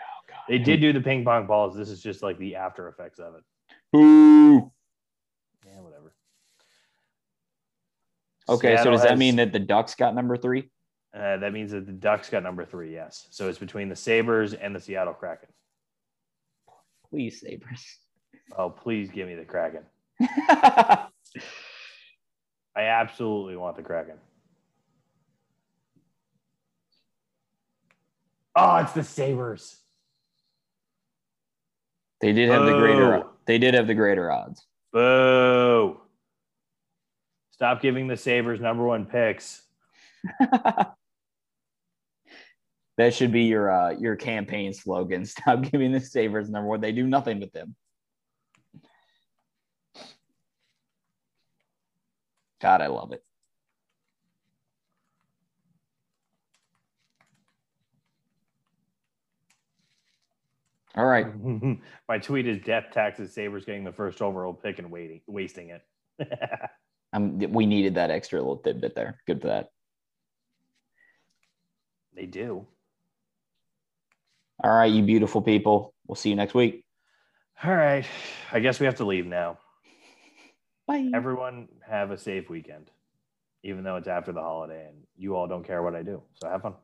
Oh, God. They did do the ping pong balls. This is just like the after effects of it. Boo. Yeah, whatever. Okay, Seattle so does has... that mean that the Ducks got number three? Uh, that means that the Ducks got number three, yes. So it's between the Sabres and the Seattle Kraken. Please, Sabres. Oh, please give me the Kraken. I absolutely want the Kraken. Oh, it's the Sabres. They did have Boo. the greater they did have the greater odds. Boo. Stop giving the Sabres number one picks. That should be your uh, your campaign slogan. Stop giving the Sabres number one. They do nothing with them. God, I love it. All right. My tweet is death taxes Sabres getting the first overall pick and waiting, wasting it. um, we needed that extra little tidbit there. Good for that. They do. All right, you beautiful people. We'll see you next week. All right. I guess we have to leave now. Bye. Everyone have a safe weekend, even though it's after the holiday and you all don't care what I do. So have fun.